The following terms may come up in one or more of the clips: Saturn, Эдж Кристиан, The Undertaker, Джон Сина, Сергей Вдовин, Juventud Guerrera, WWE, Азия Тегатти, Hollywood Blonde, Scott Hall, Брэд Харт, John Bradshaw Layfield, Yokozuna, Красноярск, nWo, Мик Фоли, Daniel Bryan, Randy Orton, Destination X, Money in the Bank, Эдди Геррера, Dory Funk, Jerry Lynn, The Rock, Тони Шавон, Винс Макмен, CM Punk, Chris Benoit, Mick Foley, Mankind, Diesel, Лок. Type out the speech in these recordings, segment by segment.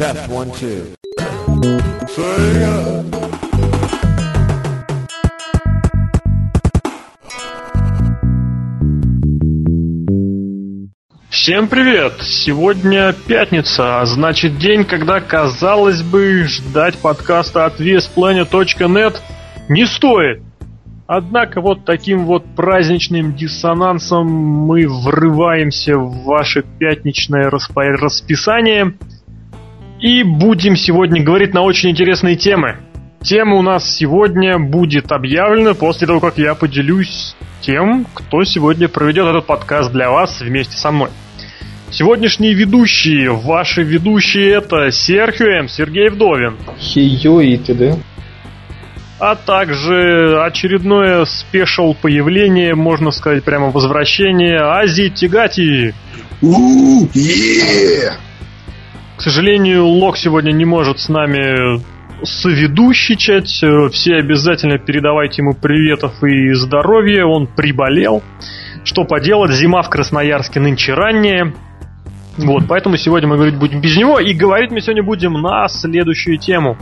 Test 1, 2. Всем привет! Сегодня пятница, а значит день, когда, казалось бы, ждать подкаста от VSPlanet.net не стоит. Однако вот таким вот праздничным диссонансом мы врываемся в ваше пятничное расписание и будем сегодня говорить на очень интересные темы. Тема у нас сегодня будет объявлена после того, как я поделюсь тем, кто сегодня проведет этот подкаст для вас вместе со мной. Сегодняшние ведущие, ваши ведущие, это Серхио М, Сергей Вдовин. Хио и т.д. А также очередное спешл появление, можно сказать, прямо возвращение Азии Тегатти. К сожалению, Лок сегодня не может с нами соведущичать. Все обязательно передавайте ему приветов и здоровья. Он приболел. Что поделать, зима в Красноярске нынче ранняя. Вот, поэтому сегодня мы говорить будем без него. И говорить мы сегодня будем на следующую тему.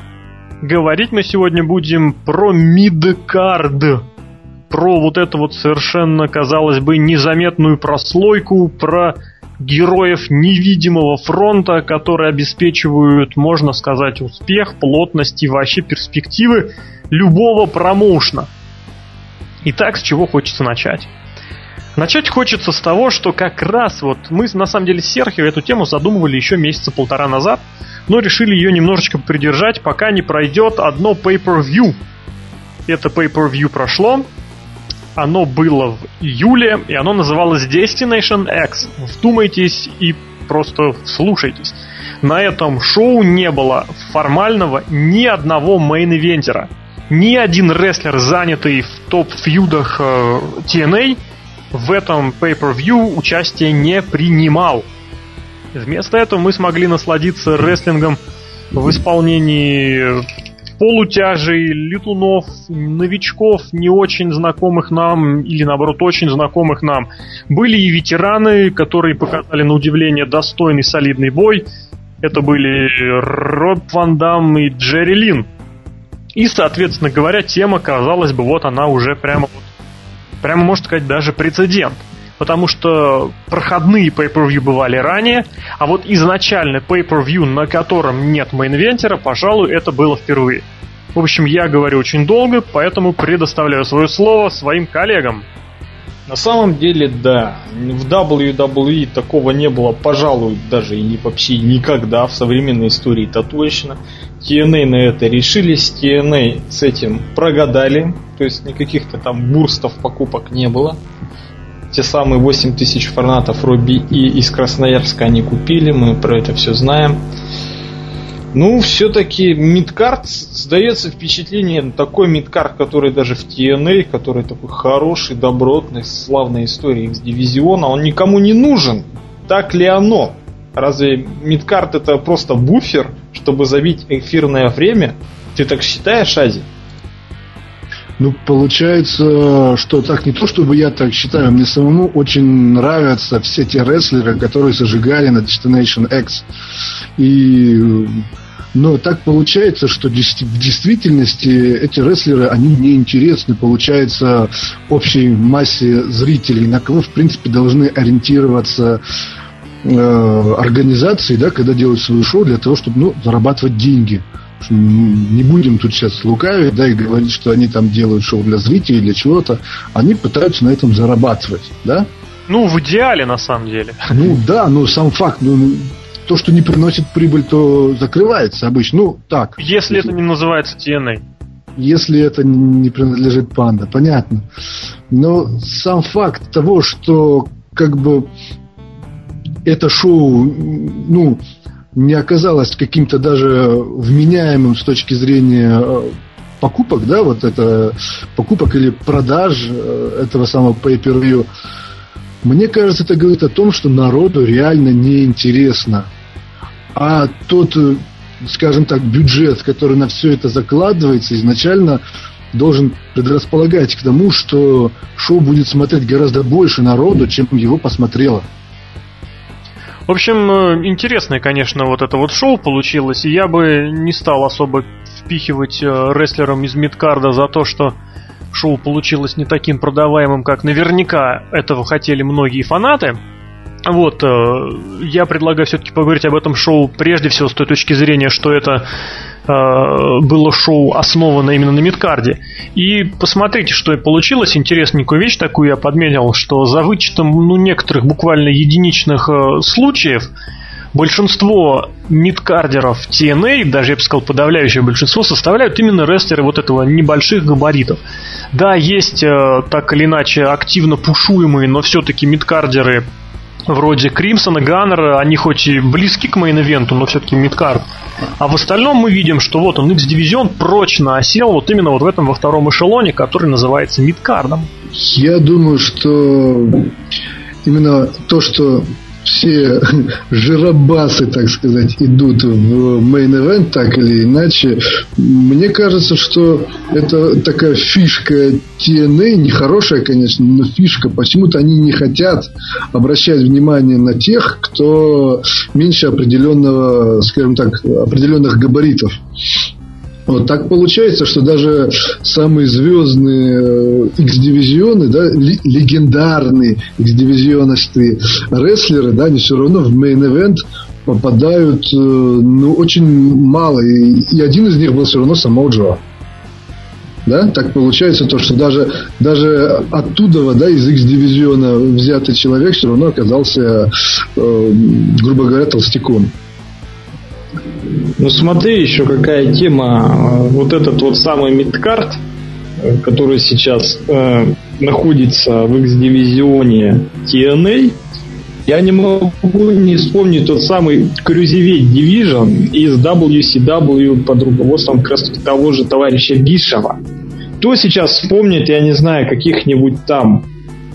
Говорить мы сегодня будем про мидкард, про вот эту вот совершенно, казалось бы, незаметную прослойку, про героев невидимого фронта, которые обеспечивают, можно сказать, успех, плотность и вообще перспективы любого промоушена. Итак, с чего хочется начать? Начать хочется с того, что как раз вот мы, на самом деле, с Серхио эту тему задумывали еще месяца полтора назад, но решили ее немножечко придержать, пока не пройдет одно Pay-per-view. Это Pay-per-view прошло, оно было в июле, и оно называлось Destination X. Вдумайтесь и просто вслушайтесь. На этом шоу не было формального ни одного мейн-ивентера. Ни один рестлер, занятый в топ-фьюдах TNA, в этом Pay-per-view участие не принимал. Вместо этого мы смогли насладиться рестлингом в исполнении полутяжей, летунов, новичков, не очень знакомых нам, или наоборот, очень знакомых нам. Были и ветераны, которые показали на удивление достойный солидный бой. Это были Роб Ван Дам и Джерри Лин. И, соответственно говоря, тема, казалось бы, вот она уже прямо, можно сказать, даже прецедент. Потому что проходные pay-per-view бывали ранее, а вот изначально pay-per-view, на котором нет мейн-вентера, пожалуй, это было впервые. В общем, я говорю очень долго, поэтому предоставляю свое слово своим коллегам. На самом деле, да. В WWE такого не было, пожалуй, даже и вообще никогда в современной истории-то точно. TNA на это решились, TNA с этим прогадали, то есть никаких-то там бурстов покупок не было. Те самые 8000 фанатов Робби И из Красноярска они купили, мы про это все знаем. Ну, все-таки мидкарт, сдается впечатление, такой мидкарт, который даже в TNA, который такой хороший, добротный, славной историей X-дивизиона, он никому не нужен. Так ли оно? Разве мидкарт это просто буфер, чтобы забить эфирное время? Ты так считаешь, Ази? Ну, получается, что так не то, чтобы я так считаю. Мне самому очень нравятся все те рестлеры, которые зажигали на Destination X. Но так получается, что в действительности эти рестлеры, они неинтересны, получается, общей массе зрителей, на кого, в принципе, должны ориентироваться организации, да, когда делают свое шоу для того, чтобы, ну, зарабатывать деньги. Не будем тут сейчас лукавить, да, и говорить, что они там делают шоу для зрителей, для чего-то. Они пытаются на этом зарабатывать, да? Ну, в идеале, на самом деле. Ну, да, но сам факт, ну, то, что не приносит прибыль, то закрывается обычно, ну, так. Если это не называется TNA. Если это не принадлежит панда, понятно. Но сам факт того, что, как бы, это шоу, ну, не оказалось каким-то даже вменяемым с точки зрения покупок, да, вот это покупок или продаж этого самого pay-per-view. Мне кажется, это говорит о том, что народу реально неинтересно. А тот, скажем так, бюджет, который на все это закладывается, изначально должен предрасполагать к тому, что шоу будет смотреть гораздо больше народу, чем его посмотрело. В общем, интересное, конечно, вот это вот шоу получилось. И я бы не стал особо впихивать рестлерам из мидкарда за то, что шоу получилось не таким продаваемым, как наверняка этого хотели многие фанаты. Вот, я предлагаю все-таки поговорить об этом шоу прежде всего с той точки зрения, что это было шоу, основано именно на мидкарде. И посмотрите, что получилось. Интересненькую вещь такую я подметил, что за вычетом некоторых буквально единичных случаев, большинство мидкардеров TNA, даже я бы сказал подавляющее большинство, составляют именно рестлеры вот этого небольших габаритов. Да, есть так или иначе активно пушуемые, но все-таки мидкардеры вроде Кримсона, Ганнера, они хоть и близки к мейн-ивенту, но все-таки мидкард. А в остальном мы видим, что вот он, X-Division прочно осел вот именно вот в этом во втором эшелоне, который называется мидкардом. Я думаю, что именно то, что все жиробасы, так сказать, идут в мейн-ивент так или иначе, мне кажется, что это такая фишка TNA, нехорошая, конечно, но фишка. Почему-то они не хотят обращать внимание на тех, кто меньше определенного, скажем так, определенных габаритов. Вот так получается, что даже самые звездные X-дивизионы, да, легендарные X-дивизионисты рестлеры, да, они все равно в мейн-эвент попадают, ну, очень мало. И один из них был все равно Самоа Джо. Да? Так получается то, что даже оттуда, да, из X-дивизиона взятый человек все равно оказался, грубо говоря, толстяком. Ну смотри, еще какая тема. Вот этот вот самый мидкарт, который сейчас находится в X-дивизионе TNA, я не могу не вспомнить тот самый Cruiserweight Division из WCW под руководством как раз того же товарища Гишева. Кто сейчас вспомнит, я не знаю, каких-нибудь там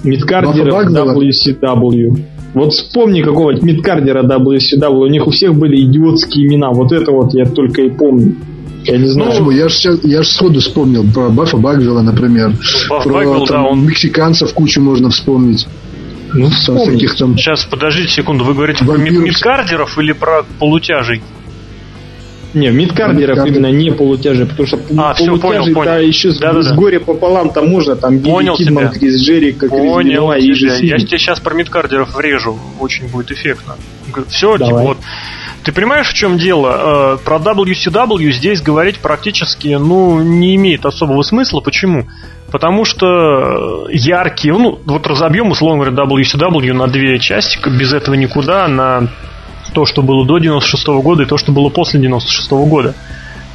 мидкардеров WCW? Вот вспомни какого-нибудь мидкардера WCW, у них у всех были идиотские имена. Вот это вот я только и помню. Я не знаю. Ну, я же сходу вспомнил про Баффа Багвилла, например. Бафф Багвилл, да, он... мексиканцев кучу можно вспомнить. Ну, всяких там... Сейчас, подождите секунду, вы говорите вампиров... про мидкардеров или про полутяжей? Не, мидкардеров именно, не полутяжей, потому что полутяжей-то еще с горя пополам там можно, там Билли Кидман, Крис Джерико, Крис Бенуа, и же. Я тебе сейчас про мидкардеров врежу, очень будет эффектно. Все, типа вот. Ты понимаешь, в чем дело? Про WCW здесь говорить практически, ну, не имеет особого смысла. Почему? Потому что яркие, ну, вот разобьем, условно говоря, WCW на две части, без этого никуда, на... то, что было до 96-го года и то, что было после 96-го года.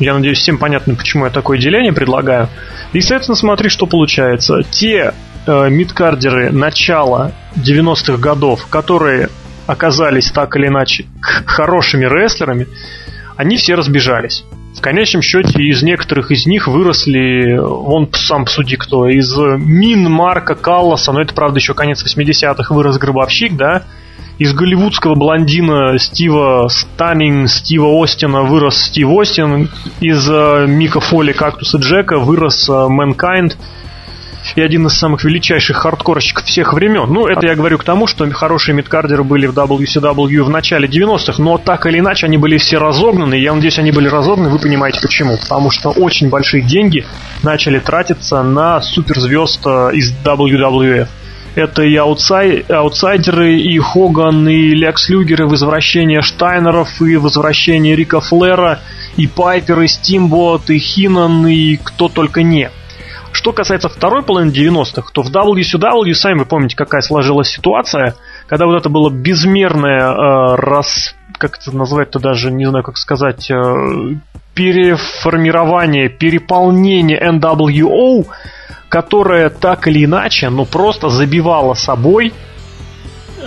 Я надеюсь, всем понятно, почему я такое деление предлагаю. И, соответственно, смотри, что получается. Те мидкардеры начала 90-х годов, которые оказались так или иначе хорошими рестлерами, они все разбежались. В конечном счете из некоторых из них выросли, вон сам посуди кто, из Мин, Марка, Калласа, но это, правда, еще конец 80-х, вырос Гробовщик, да? Из голливудского блондина Стива Станнинг, Стива Остина вырос Стив Остин. Из Мика Фоли, Кактуса Джека вырос Мэнкайнд. И один из самых величайших хардкорщиков всех времен. Ну, это я говорю к тому, что хорошие мидкардеры были в WCW в начале 90-х, но так или иначе они были все разогнаны. Я надеюсь, они были разогнаны, вы понимаете почему. Потому что очень большие деньги начали тратиться на суперзвезд из WWF. Это и аутсайдеры, и Хоган, и Лекс Люгер, и возвращение Штайнеров, и возвращение Рика Флера, и Пайпер, и Стимбот, и Хинан, и кто только не. Что касается второй половины 90-х, то в WCW, сами вы помните, какая сложилась ситуация, когда вот это было безмерное как это назвать-то, даже не знаю, как сказать, переформирование, переполнение nWo, которая так или иначе, ну, просто забивала собой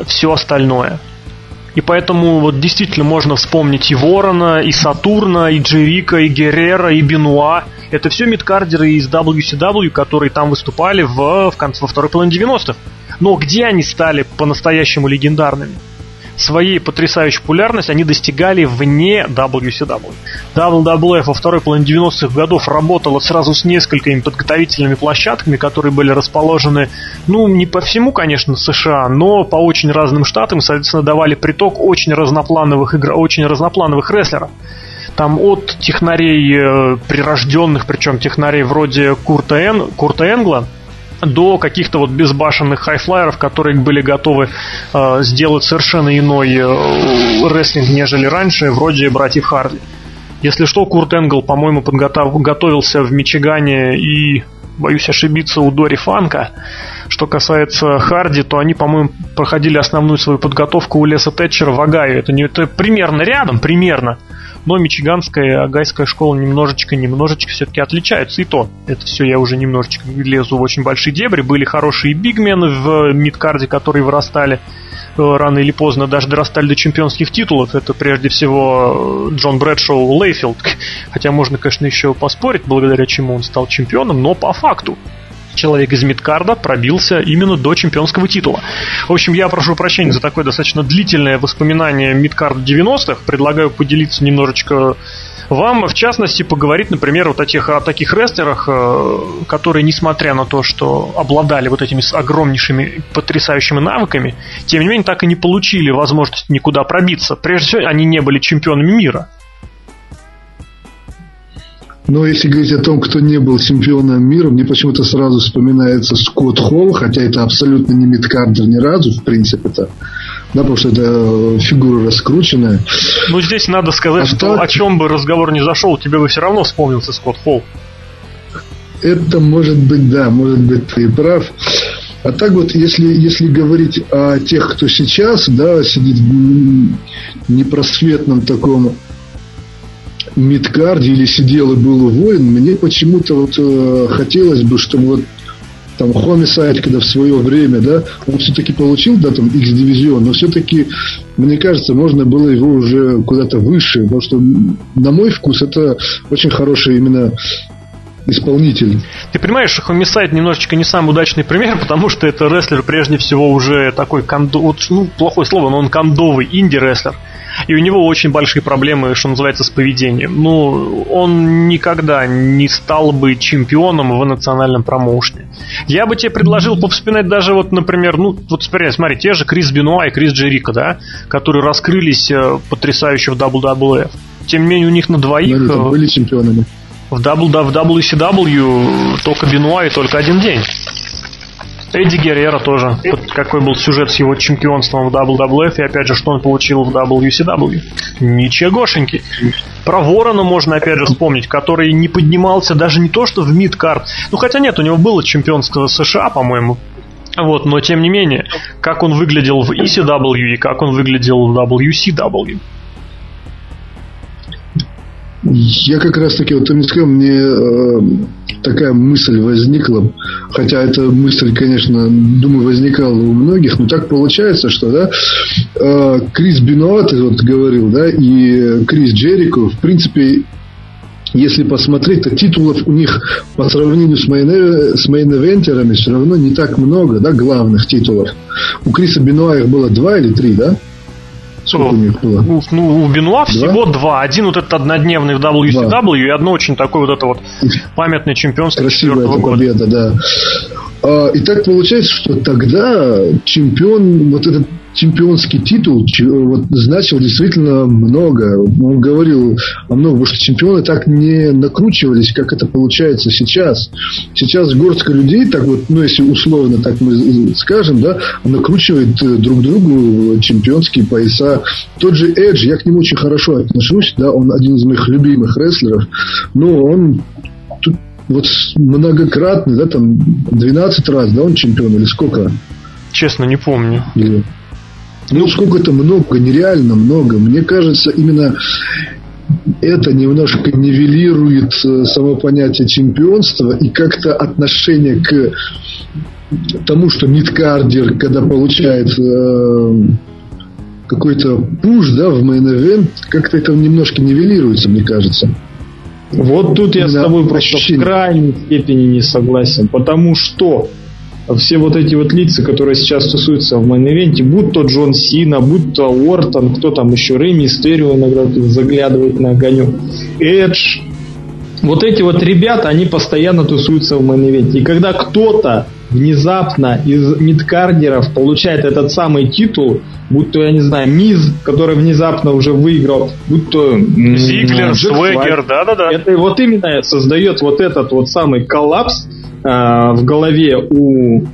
все остальное. И поэтому вот действительно можно вспомнить и Ворона, и Сатурна, и Джерика, и Геррера, и Бенуа. Это все мидкардеры из WCW, которые там выступали во второй половине 90-х. Но где они стали по-настоящему легендарными? Своей потрясающей популярности они достигали вне WCW. WWF во второй половине 90-х годов работала сразу с несколькими подготовительными площадками, которые были расположены, ну, не по всему, конечно, США, но по очень разным штатам, соответственно, давали приток очень разноплановых рестлеров. Там от технарей прирожденных, причем технарей вроде Курта Энгла, до каких-то вот безбашенных хайфлайеров, которые были готовы сделать совершенно иной рестлинг, нежели раньше, вроде братьев Харди. Если что, Курт Энгл, по-моему, готовился в Мичигане и, боюсь ошибиться, у Дори Фанка. Что касается Харди, то они, по-моему, проходили основную свою подготовку у Леса Тэтчера в Огайо. Это примерно рядом, примерно. Но мичиганская, огайская школа немножечко все-таки отличаются. И то, это все я уже немножечко лезу в очень большие дебри. Были хорошие бигмены в мидкарде, которые вырастали рано или поздно, даже дорастали до чемпионских титулов. Это прежде всего Джон Брэдшоу Лейфилд. Хотя можно, конечно, еще поспорить, благодаря чему он стал чемпионом, но по факту человек из мидкарда пробился именно до чемпионского титула. В общем, я прошу прощения за такое достаточно длительное воспоминание мидкарда 90-х. Предлагаю поделиться немножечко вам, в частности, поговорить, например, вот о таких рестлерах, которые, несмотря на то, что обладали вот этими огромнейшими потрясающими навыками, тем не менее, так и не получили возможность никуда пробиться. Прежде всего, они не были чемпионами мира. Но если говорить о том, кто не был чемпионом мира, мне почему-то сразу вспоминается Скотт Холл, хотя это абсолютно не мидкардер ни разу, в принципе-то. Да, потому что это фигура раскрученная. Ну, здесь надо сказать, что о чем бы разговор не зашел, тебе бы все равно вспомнился Скотт Холл. Это может быть, да, может быть, ты и прав. А так вот, если говорить о тех, кто сейчас, да, сидит в непросветном таком мидкарде или сидел и был уволен, мне почему-то вот хотелось бы, чтобы вот там Homicide, когда в свое время, да, он все-таки получил, да, там X-дивизион, но все-таки, мне кажется, можно было его уже куда-то выше, потому что, на мой вкус, это очень хороший именно исполнитель. Ты понимаешь, Homicide немножечко не самый удачный пример, потому что это рестлер прежде всего уже такой плохое слово, но он кондовый инди-рестлер. И у него очень большие проблемы, что называется, с поведением. Ну, он никогда не стал бы чемпионом в национальном промоушне. Я бы тебе предложил повспоминать даже вот, например, смотри, те же Крис Бенуа и Крис Джерико, да, которые раскрылись потрясающе в WWF. Тем не менее, у них на двоих были чемпионами. В WCW только Бенуа и только один день. Эдди Геррера тоже. Вот какой был сюжет с его чемпионством в WWF. И опять же, что он получил в WCW. Ничегошеньки. Про Ворона можно опять же вспомнить, который не поднимался даже не то что в мидкард. Ну хотя нет, у него было чемпионство США, по-моему. Вот, но тем не менее, как он выглядел в ECW и как он выглядел в WCW. Я как раз таки, вот ты мне сказал, мне такая мысль возникла. Хотя эта мысль, конечно, думаю, возникала у многих. Но так получается, что, да, Крис Бенуа, ты вот говорил, да, и Крис Джерико, в принципе, если посмотреть, то титулов у них по сравнению с мейн-эвентерами все равно не так много, да, главных титулов. У Криса Бенуа их было 2 или 3, да? Сколько у них было? Ну, у Бенуа всего 2. Один вот этот однодневный в WCW, 2. И одно очень такое вот это вот памятное чемпионство 4-го года. Победа, да. И так получается, что тогда вот этот чемпионский титул вот, значил действительно много. Он говорил о многом, потому что чемпионы так не накручивались, как это получается сейчас. Сейчас горстка людей, так вот, ну если условно так мы скажем, да, накручивает друг другу чемпионские пояса. Тот же Эдж, я к нему очень хорошо отношусь, да, он один из моих любимых рестлеров, но он вот многократный, да, там 12 раз, да, он чемпион или сколько? Честно, не помню. Или... Ну, сколько-то много, нереально много. Мне кажется, именно это немножко нивелирует само понятие чемпионства и как-то отношение к тому, что мидкардер, когда получает какой-то пуш, да, в мейн-эвент, как-то это немножко нивелируется, мне кажется. Вот тут я с тобой просто в крайней степени не согласен, потому что все вот эти вот лица, которые сейчас тусуются в мейн-ивенте, будь то Джон Сина, будь то Уортон, кто там еще, Рэй Мистерио иногда заглядывает на огонек. Эдж. Вот эти вот ребята, они постоянно тусуются в мейн-ивенте. И когда кто-то внезапно из мидкардеров получает этот самый титул, будь то, я не знаю, Миз, который внезапно уже выиграл, будь то Зиглер, Свегер, да-да-да. Это вот именно создает вот этот вот самый коллапс в голове у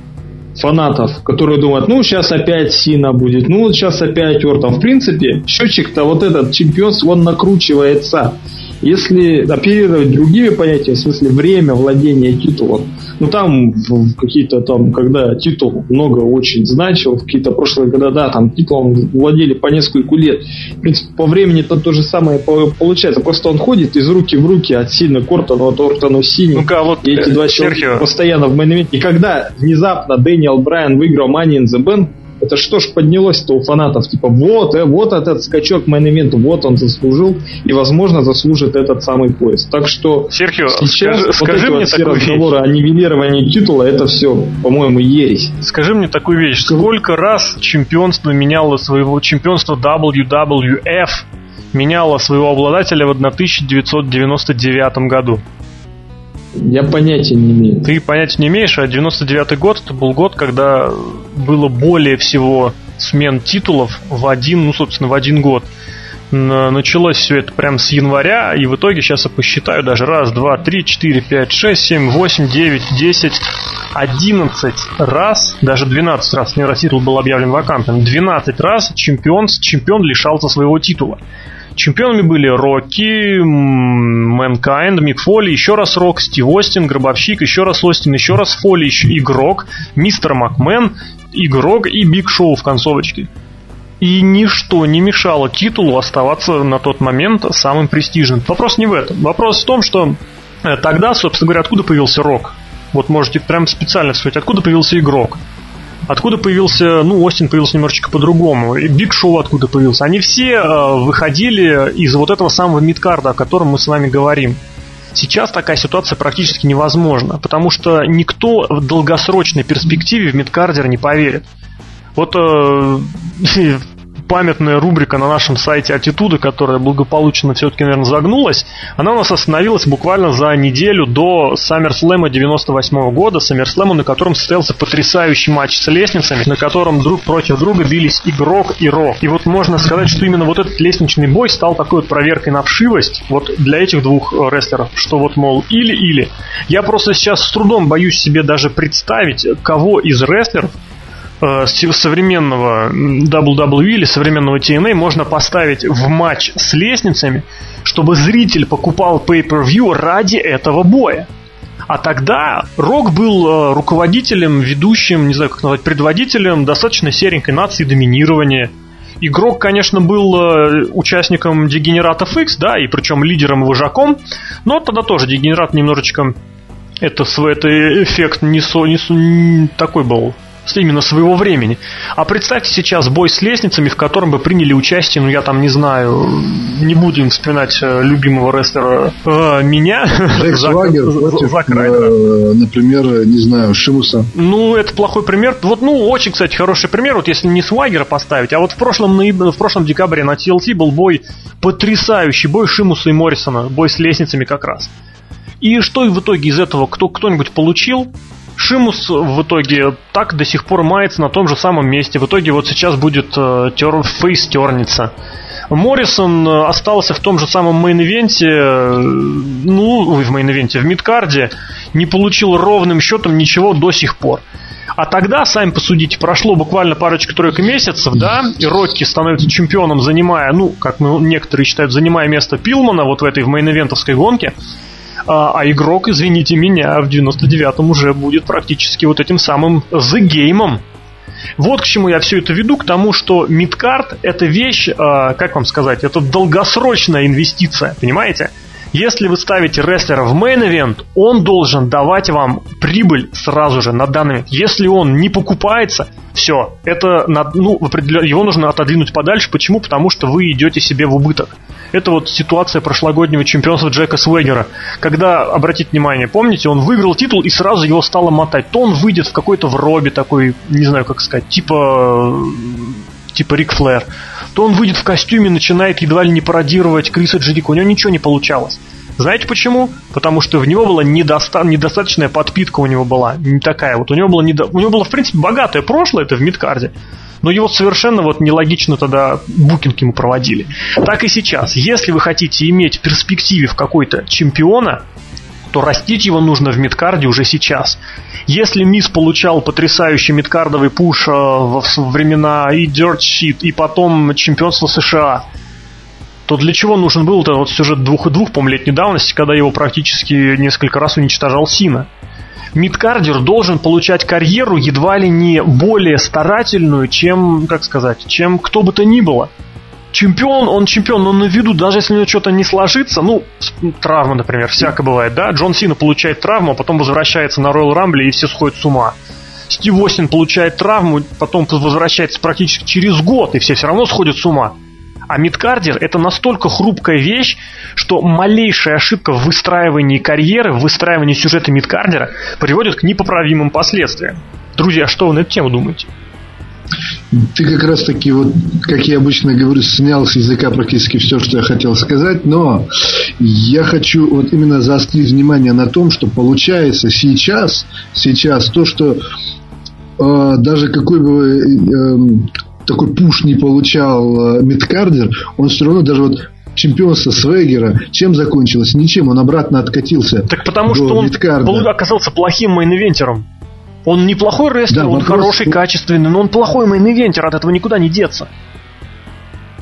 фанатов, которые думают, ну, сейчас опять Сина будет, ну, сейчас опять Ортон. В принципе, счетчик-то вот этот чемпионство, он накручивается. Если оперировать другими понятиями, в смысле время владения титулом, ну там в какие-то там, когда титул много очень значил, в какие-то прошлые года, да, там титулом владели по нескольку лет. В принципе, по времени то же самое получается. Просто он ходит из руки в руки от Сина к Ортону, от Ортона в Сине. Ну-ка, вот и эти два человека постоянно в мейн-ивенте. И когда внезапно Дэниел Брайан выиграл Money in the Bank, это что ж поднялось-то у фанатов? Типа, вот этот скачок мейн-ивенту, вот он заслужил, и, возможно, заслужит этот самый пояс. Так что Серхио, сейчас скажи мне все разговоры вещь. О нивелировании титула, это все, по-моему, ересь. Скажи мне такую вещь. Сколько раз чемпионство меняло своего... Чемпионство WWF меняло своего обладателя в 1999 году? Я понятия не имею. Ты понятия не имеешь, а 99-й год это был год, когда было более всего смен титулов в один год. Началось все это прям с января, и в итоге сейчас я посчитаю даже 1, 2, 3, 4, 5, 6, 7, 8, 9, 10, 11 раз, даже 12 раз, мне раз титул был объявлен вакантным, 12 раз чемпион лишался своего титула. Чемпионами были Рокки, Мэнкайнд, Мик Фоли, еще раз Рок, Стив Остин, Гробовщик, еще раз Остин, еще раз Фоли, еще Игрок, Мистер Макмен, Игрок и Биг Шоу в концовочке. И ничто не мешало титулу оставаться на тот момент самым престижным. Вопрос не в этом. Вопрос в том, что тогда, собственно говоря, откуда появился Рок? Вот можете прям специально сказать, откуда появился Игрок? Откуда появился, Остин появился немножечко по-другому, и Биг Шоу откуда появился. Они все выходили из вот этого самого мидкарда, о котором мы с вами говорим. Сейчас такая ситуация практически невозможна, потому что никто в долгосрочной перспективе в мидкардер не поверит. Вот памятная рубрика на нашем сайте «Аттитуды», которая благополучно все-таки, наверное, загнулась, она у нас остановилась буквально за неделю до SummerSlam 98 года, SummerSlam, на котором состоялся потрясающий матч с лестницами, на котором друг против друга бились Игрок и Рок. И вот можно сказать, что именно вот этот лестничный бой стал такой вот проверкой на вшивость вот для этих двух рестлеров, что вот, мол, или-или. Я просто сейчас с трудом боюсь себе даже представить, кого из рестлеров современного WWE или современного TNA можно поставить в матч с лестницами, чтобы зритель покупал Pay-per-view ради этого боя. А тогда Рок был руководителем, ведущим, не знаю, как назвать, предводителем достаточно серенькой нации доминирования. Игрок, конечно, был участником Дегенератов X, да, и причем лидером и вожаком, но тогда тоже Дегенерат немножечко это эффект не такой был именно своего времени. А представьте сейчас бой с лестницами, в котором бы приняли участие, я там не знаю, не будем вспоминать любимого рестлера меня, Зак Райдера, например, не знаю, Шимуса. Ну, это плохой пример. Вот, очень, кстати, хороший пример. Вот если не Свагера поставить, а вот в прошлом декабре на TLC был бой, потрясающий бой Шимуса и Моррисона, бой с лестницами как раз. И что в итоге из этого кто-нибудь получил? Шимус в итоге так до сих пор мается на том же самом месте. В итоге вот сейчас будет фейс-терница. Моррисон остался в том же самом мейн-ивенте, в мидкарде, не получил ровным счетом ничего до сих пор. А тогда, сами посудите, прошло буквально парочка-тройка месяцев, да, и Рокки становится чемпионом, занимая, как некоторые считают, занимая место Пилмана вот в этой мейн-ивентовской гонке. А Игрок, извините меня, в 99-м уже будет практически вот этим самым The Game'ом. Вот к чему я все это веду, к тому, что мидкард — это вещь, как вам сказать, это долгосрочная инвестиция, понимаете? Если вы ставите рестлера в мейн-эвент, он должен давать вам прибыль сразу же на данный момент. Если он не покупается, все, это его нужно отодвинуть подальше. Почему? Потому что вы идете себе в убыток. Это вот ситуация прошлогоднего чемпионства Джека Свегера, когда, обратите внимание, помните, он выиграл титул и сразу его стало мотать. То он выйдет в какой-то в робе такой, не знаю, как сказать, типа Рик Флэр. то он выйдет в костюме и начинает едва ли не пародировать Криса Джерико. У него ничего не получалось. Знаете почему? Потому что в него была недостаточная подпитка, у него была не такая. Вот у него было, в принципе, богатое прошлое, это в мидкарде. Но его совершенно вот нелогично тогда букинг ему проводили. Так и сейчас. Если вы хотите иметь в перспективе в какой-то чемпиона, то растить его нужно в мидкарде уже сейчас. Если Мисс получал потрясающий мидкардовый пуш во времена и Dirt Sheet, и потом чемпионство США, то для чего нужен был этот вот сюжет 2 и 2, по-моему, летней давности, когда его практически несколько раз уничтожал Сина? Мидкардер должен получать карьеру едва ли не более старательную, чем, как сказать, чем кто бы то ни было. Чемпион, но на виду, даже если у него что-то не сложится, ну, травма, например, всякое бывает, да? Джон Сина получает травму, а потом возвращается на Royal Rumble, и все сходят с ума. Стив Остин получает травму, потом возвращается практически через год, и все все равно сходят с ума. А мидкардер — это настолько хрупкая вещь, что малейшая ошибка в выстраивании карьеры, в выстраивании сюжета мидкардера приводит к непоправимым последствиям. Друзья, что вы на эту тему думаете? Ты как раз таки, вот, как я обычно говорю, снял с языка практически все, что я хотел сказать. Но я хочу вот именно заострить внимание на том, что получается сейчас то, что даже какой бы такой пуш не получал мидкардер, он все равно даже вот чемпионство Свегера чем закончилось? Ничем, он обратно откатился. Так потому что он оказался плохим мейн-ивентером. Он неплохой рестлер, да, он хороший, качественный, но он плохой мейн-ивентер, от этого никуда не деться.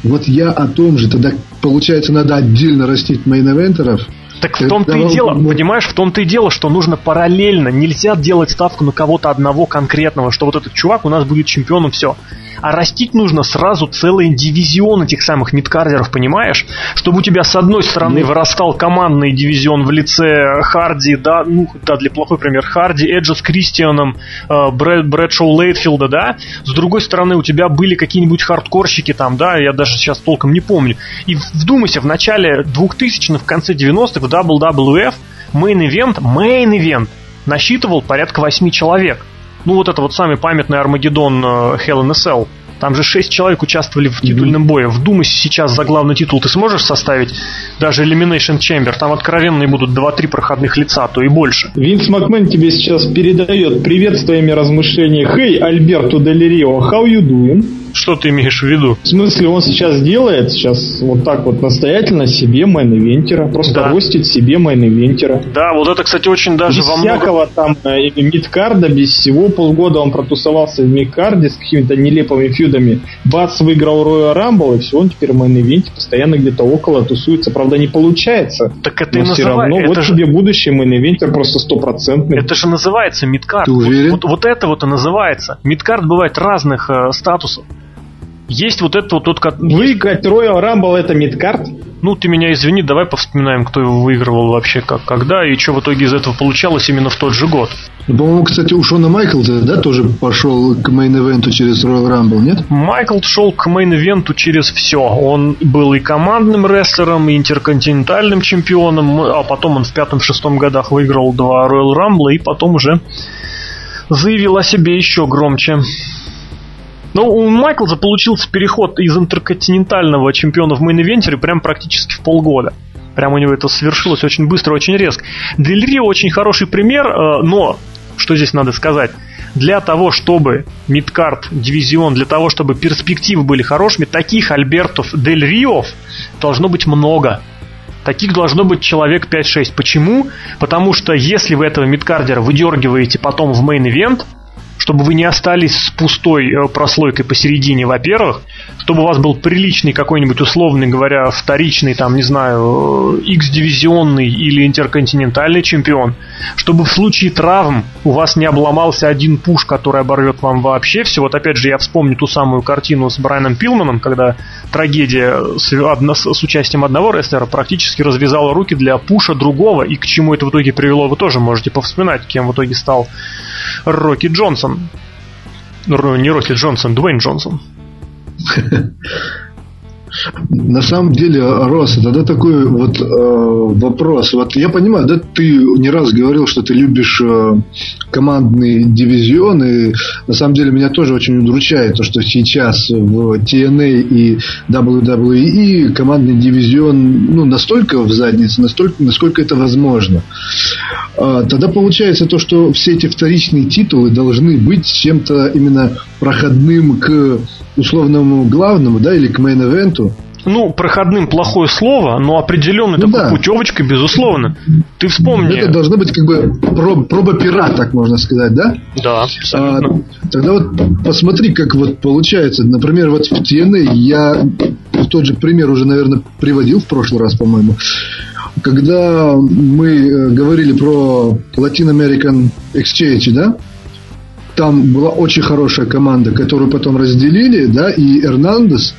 Вот я о том же, тогда получается надо отдельно растить мейн-ивентеров. Так в том-то и дело, понимаешь, в том-то и дело, что нужно параллельно, нельзя делать ставку на кого-то одного конкретного, что вот этот чувак у нас будет чемпионом, все. А растить нужно сразу целый дивизион этих самых мидкардеров, понимаешь? Чтобы у тебя с одной стороны вырастал командный дивизион в лице Харди, да, ну, да, для плохой пример, Харди, Эджа с Кристианом, Брэдшоу Лейтфилда, да, с другой стороны у тебя были какие-нибудь хардкорщики там, да, я даже сейчас толком не помню. И вдумайся, в начале 2000-х, в конце 90-х в WWF мейн-ивент насчитывал порядка 8 человек. Ну, вот это вот самый памятный Армагеддон Hell in a Cell. Там же 6 человек участвовали в титульном бое. Вдумайся, сейчас за главный титул ты сможешь составить даже Elimination Chamber. Там откровенные будут 2-3 проходных лица, то и больше. Винс Макмен тебе сейчас передает привет с твоими размышлениями. Hey, Альберто Дель Рио, how you doing? Что ты имеешь в виду? В смысле, он сейчас делает, сейчас вот так вот настоятельно себе мейн-ивентера, просто ростит себе мейн-ивентера. Да, вот это, кстати, очень даже без во многом... Без всякого там мидкарда, без всего. Полгода он протусовался в мидкарде с какими-то нелепыми фьюдами. Бац, выиграл Royal Rumble, и все, он теперь в мейн-ивенте постоянно где-то около тусуется. Правда, не получается. Так это и называется. Но все равно, вот тебе будущий мейн-ивентер просто стопроцентный. Это же называется мидкард. Ты уверен? Вот это вот и называется. Мидкард бывает разных статусов. Есть вот это вот тот, как... Выиграть Royal Rumble — это мидкард? Ну, ты меня извини, давай повспоминаем, кто его выигрывал вообще, как, когда, и что в итоге из этого получалось именно в тот же год. Ну, по-моему, кстати, у Шона Майклза, да, тоже пошел к мейн-ивенту через Royal Rumble, нет? Майкл шел к мейн-ивенту через все. Он был и командным рестлером, и интерконтинентальным чемпионом, а потом он в 5-6 годах выиграл 2 Royal Rumble, и потом уже заявил о себе еще громче. Но у Майклза получился переход из интерконтинентального чемпиона в мейн-ивентере прям практически в полгода. Прям у него это свершилось очень быстро, очень резко. Дель Рио очень хороший пример, но, что здесь надо сказать, для того, чтобы мидкард, дивизион, для того, чтобы перспективы были хорошими, таких Альбертов Дель Риов должно быть много. Таких должно быть человек 5-6. Почему? Потому что если вы этого мидкардера выдергиваете потом в мейн-ивент, чтобы вы не остались с пустой прослойкой посередине, во-первых, чтобы у вас был приличный какой-нибудь, условный говоря, вторичный, там, не знаю, X-дивизионный или интерконтинентальный чемпион, чтобы в случае травм у вас не обломался один пуш, который оборвет вам вообще все. Вот опять же я вспомню ту самую картину с Брайаном Пилманом, когда трагедия с участием одного рестлера практически развязала руки для пуша другого, и к чему это в итоге привело, вы тоже можете повспоминать, кем в итоге стал Рокки Джонсон. Не Рокки Джонсон, Дуэйн Джонсон. на самом деле, Рос, тогда такой вот вопрос. Вот я понимаю, да, ты не раз говорил, что ты любишь командные дивизионы. На самом деле меня тоже очень удручает то, что сейчас в TNA и WWE командный дивизион, ну, настолько в заднице, насколько это возможно. Тогда получается то, что все эти вторичные титулы должны быть чем-то именно проходным к условному главному, да, или к мейн-эвенту. Ну, проходным плохое слово, но определенной такой путевочкой, безусловно. Ты вспомни. Это должно быть как бы проба пера, так можно сказать, да? Да, абсолютно. Тогда вот посмотри, как вот получается. Например, вот в TNA я тот же пример уже, наверное, приводил в прошлый раз, по-моему. Когда мы говорили про Latin American Exchange, да? Там была очень хорошая команда, которую потом разделили, да, и Эрнандес,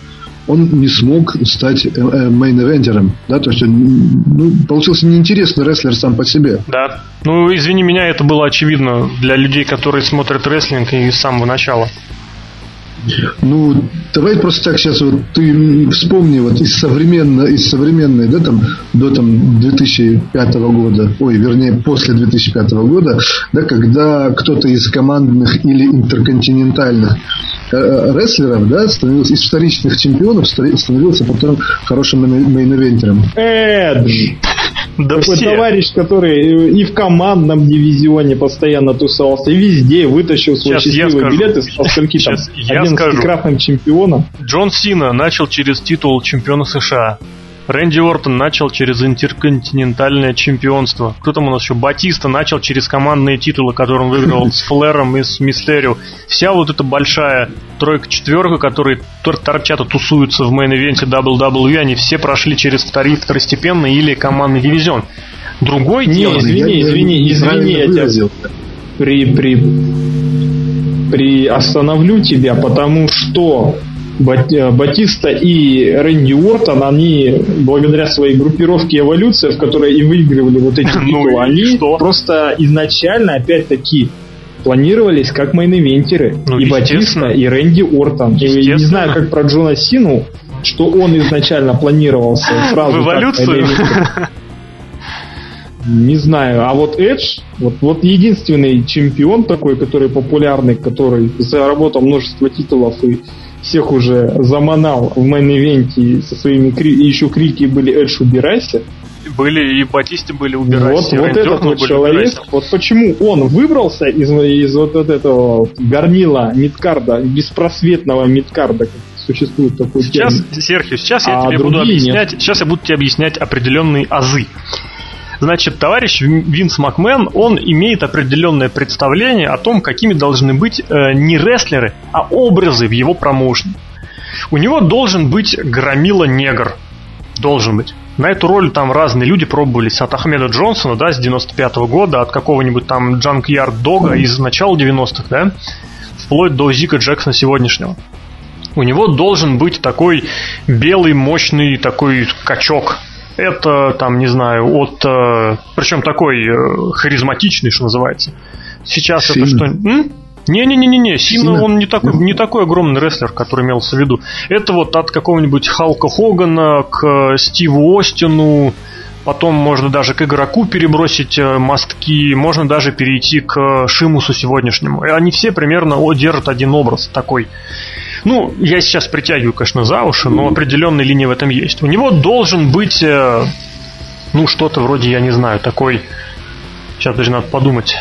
он не смог стать мейн-эвентером, да, то есть он, ну, получился неинтересный рестлер сам по себе. Да, ну, извини меня, это было очевидно для людей, которые смотрят рестлинг и с самого начала. Ну, давай просто так сейчас вот ты вспомни вот из современной, да, там, до там 2005 года, ой, вернее, после 2005 года, да, когда кто-то из командных или интерконтинентальных рестлеров, да, становился, из вторичных чемпионов становился потом хорошим мейн-эвентером. Эдж! Да, такой все. Товарищ, который и в командном дивизионе постоянно тусовался, и везде вытащил свой счастливый билет и стал одиннадцатикратным чемпионом. Джон Сина начал через титул чемпиона США. Рэнди Ортон начал через интерконтинентальное чемпионство. Кто там у нас еще? Батиста начал через командные титулы, которые он выиграл с Флэром и с Мистерио. Вся вот эта большая тройка-четверка, которые торчат и тусуются в мейн-ивенте WWE, они все прошли через второстепенный или командный дивизион. Другой дело... Извини, я тебя приостановлю тебя, потому что Батиста и Рэнди Уортон, они благодаря своей группировке «Эволюция», в которой и выигрывали вот эти титулы, они просто изначально, опять-таки, планировались как мейн-ивентеры. И Батиста, и Рэнди Уортон. Я не знаю, как про Джона Сину, что он изначально планировался сразу в «Эволюцию». Не знаю, а вот Эдж, вот единственный чемпион такой, который популярный, который заработал множество титулов и всех уже заманал в мейн-ивенте со своими крики были: «Эдж, убирайся!» Были и Батисте были: «Убирайся!» Вот этот вот человек, вот почему он выбрался из вот этого горнила мидкарда, беспросветного мидкарда, существует такой термин. Сейчас, Серхио, сейчас я буду тебе объяснять определенные азы. Значит, товарищ Винс Макмен, он имеет определенное представление о том, какими должны быть не рестлеры, а образы в его промоушене. У него должен быть громила-негр. Должен быть. На эту роль там разные люди пробовались. От Ахмеда Джонсона, да, с 95-го года, от какого-нибудь там Джанкьярд Дога из начала 90-х, да, вплоть до Зика Джексона сегодняшнего. У него должен быть такой белый, мощный такой качок. Это, там, не знаю, от... Причем такой харизматичный, что называется. Сейчас Син. Это что... Не-не-не-не-не. Сина, он не такой огромный рестлер, который имелся в виду. Это вот от какого-нибудь Халка Хогана к Стиву Остину. Потом можно даже к игроку перебросить мостки. Можно даже перейти к Шимусу сегодняшнему. И они все примерно держат один образ такой. Ну, я сейчас притягиваю, конечно, за уши, но определенные линии в этом есть. У него должен быть, ну, что-то вроде, я не знаю, такой... Сейчас даже надо подумать.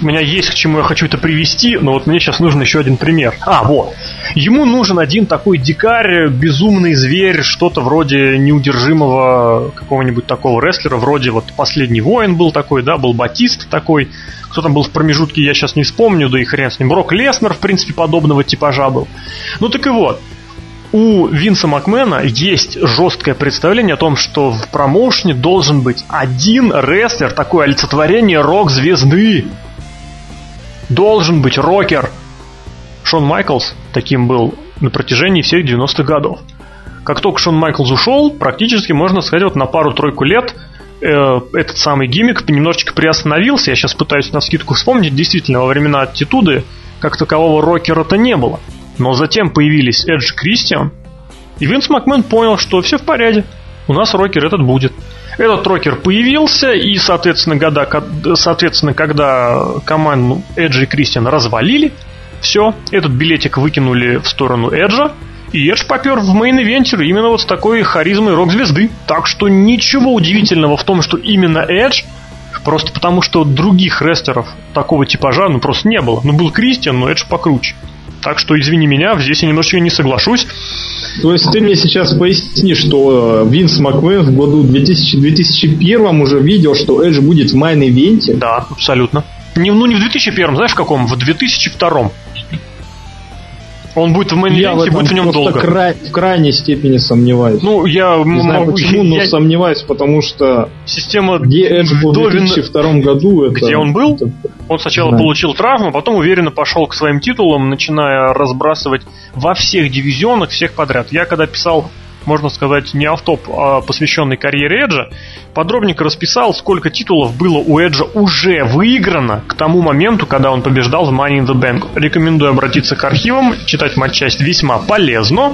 У меня есть, к чему я хочу это привести, но вот мне сейчас нужен еще один пример. Вот. Ему нужен один такой дикарь, безумный зверь, что-то вроде неудержимого какого-нибудь такого рестлера, вроде вот «Последний воин» был такой, да, был Батист такой. Кто там был в промежутке, я сейчас не вспомню, да и хрен с ним. Брок Леснер, в принципе, подобного типажа был. Ну так и вот. У Винса Макмена есть жесткое представление о том, что в промоушене должен быть один рестлер, такое олицетворение рок-звезды. Должен быть рокер. Шон Майклс таким был на протяжении всех 90-х годов. Как только Шон Майклс ушел, практически, можно сказать, вот на пару-тройку лет этот самый гиммик немножечко приостановился. Я сейчас пытаюсь навскидку вспомнить. Действительно, во времена «Аттитуды» как такового рокера-то не было. Но затем появились Эдж Кристиан, И Винс Макмен понял, что все в порядке. У нас рокер этот будет. Этот рокер появился, и, соответственно, когда команду Эджа и Кристиана развалили, все, этот билетик выкинули в сторону Эджа, и Эдж попер в мейн-ивентер именно вот с такой харизмой рок-звезды. Так что ничего удивительного в том, что именно Эдж, просто потому что других рестлеров такого типажа ну просто не было. Ну был Кристиан, но Эдж покруче. Так что, извини меня, здесь я немножечко не соглашусь. То есть ты мне сейчас поясни, что Винс Макмен в году 2001 уже видел, что Эдж будет в майн-ивенте? Да, абсолютно. Не в 2001, знаешь в каком? В 2002. Он будет в мейн-ивенте, будет в нем долго. Я в крайней степени сомневаюсь. Ну, я не знаю почему, но сомневаюсь, потому что система где Эдж был в 2002 году... Это, где он был? Это... Он сначала получил травму, потом уверенно пошел к своим титулам, начиная разбрасывать во всех дивизионах всех подряд. Я когда писал, можно сказать, не автоп, а посвященный карьере Эджа, подробненько расписал, сколько титулов было у Эджа уже выиграно к тому моменту, когда он побеждал в Money in the Bank. Рекомендую обратиться к архивам, читать матчасть весьма полезно.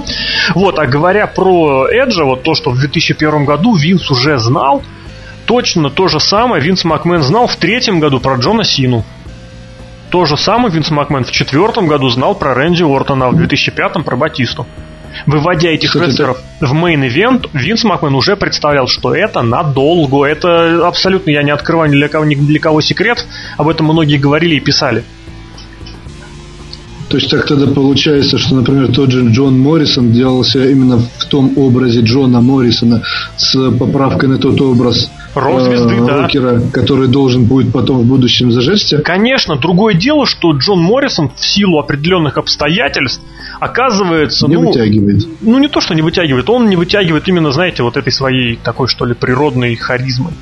Вот, а говоря про Эджа, вот то, что в 2001 году Винс уже знал, точно то же самое Винс Макмен знал в 3-м году про Джона Сину. То же самое Винс Макмен в 4-м году знал про Рэнди Ортона, а в 2005-м про Батисту. Выводя этих рестлеров в мейн-ивент, Винс Макмен уже представлял, что это надолго. Это абсолютно, я не открываю ни для кого секрет. Об этом многие говорили и писали. То есть так тогда получается, что, например, тот же Джон Моррисон делался именно в том образе Джона Моррисона с поправкой на тот образ рок-звезды, рокера, который должен будет потом в будущем зажечься. Конечно, другое дело, что Джон Моррисон в силу определенных обстоятельств оказывается... Не вытягивает. Ну, не то, что не вытягивает. Он не вытягивает именно, знаете, вот этой своей такой, что ли, природной харизмой.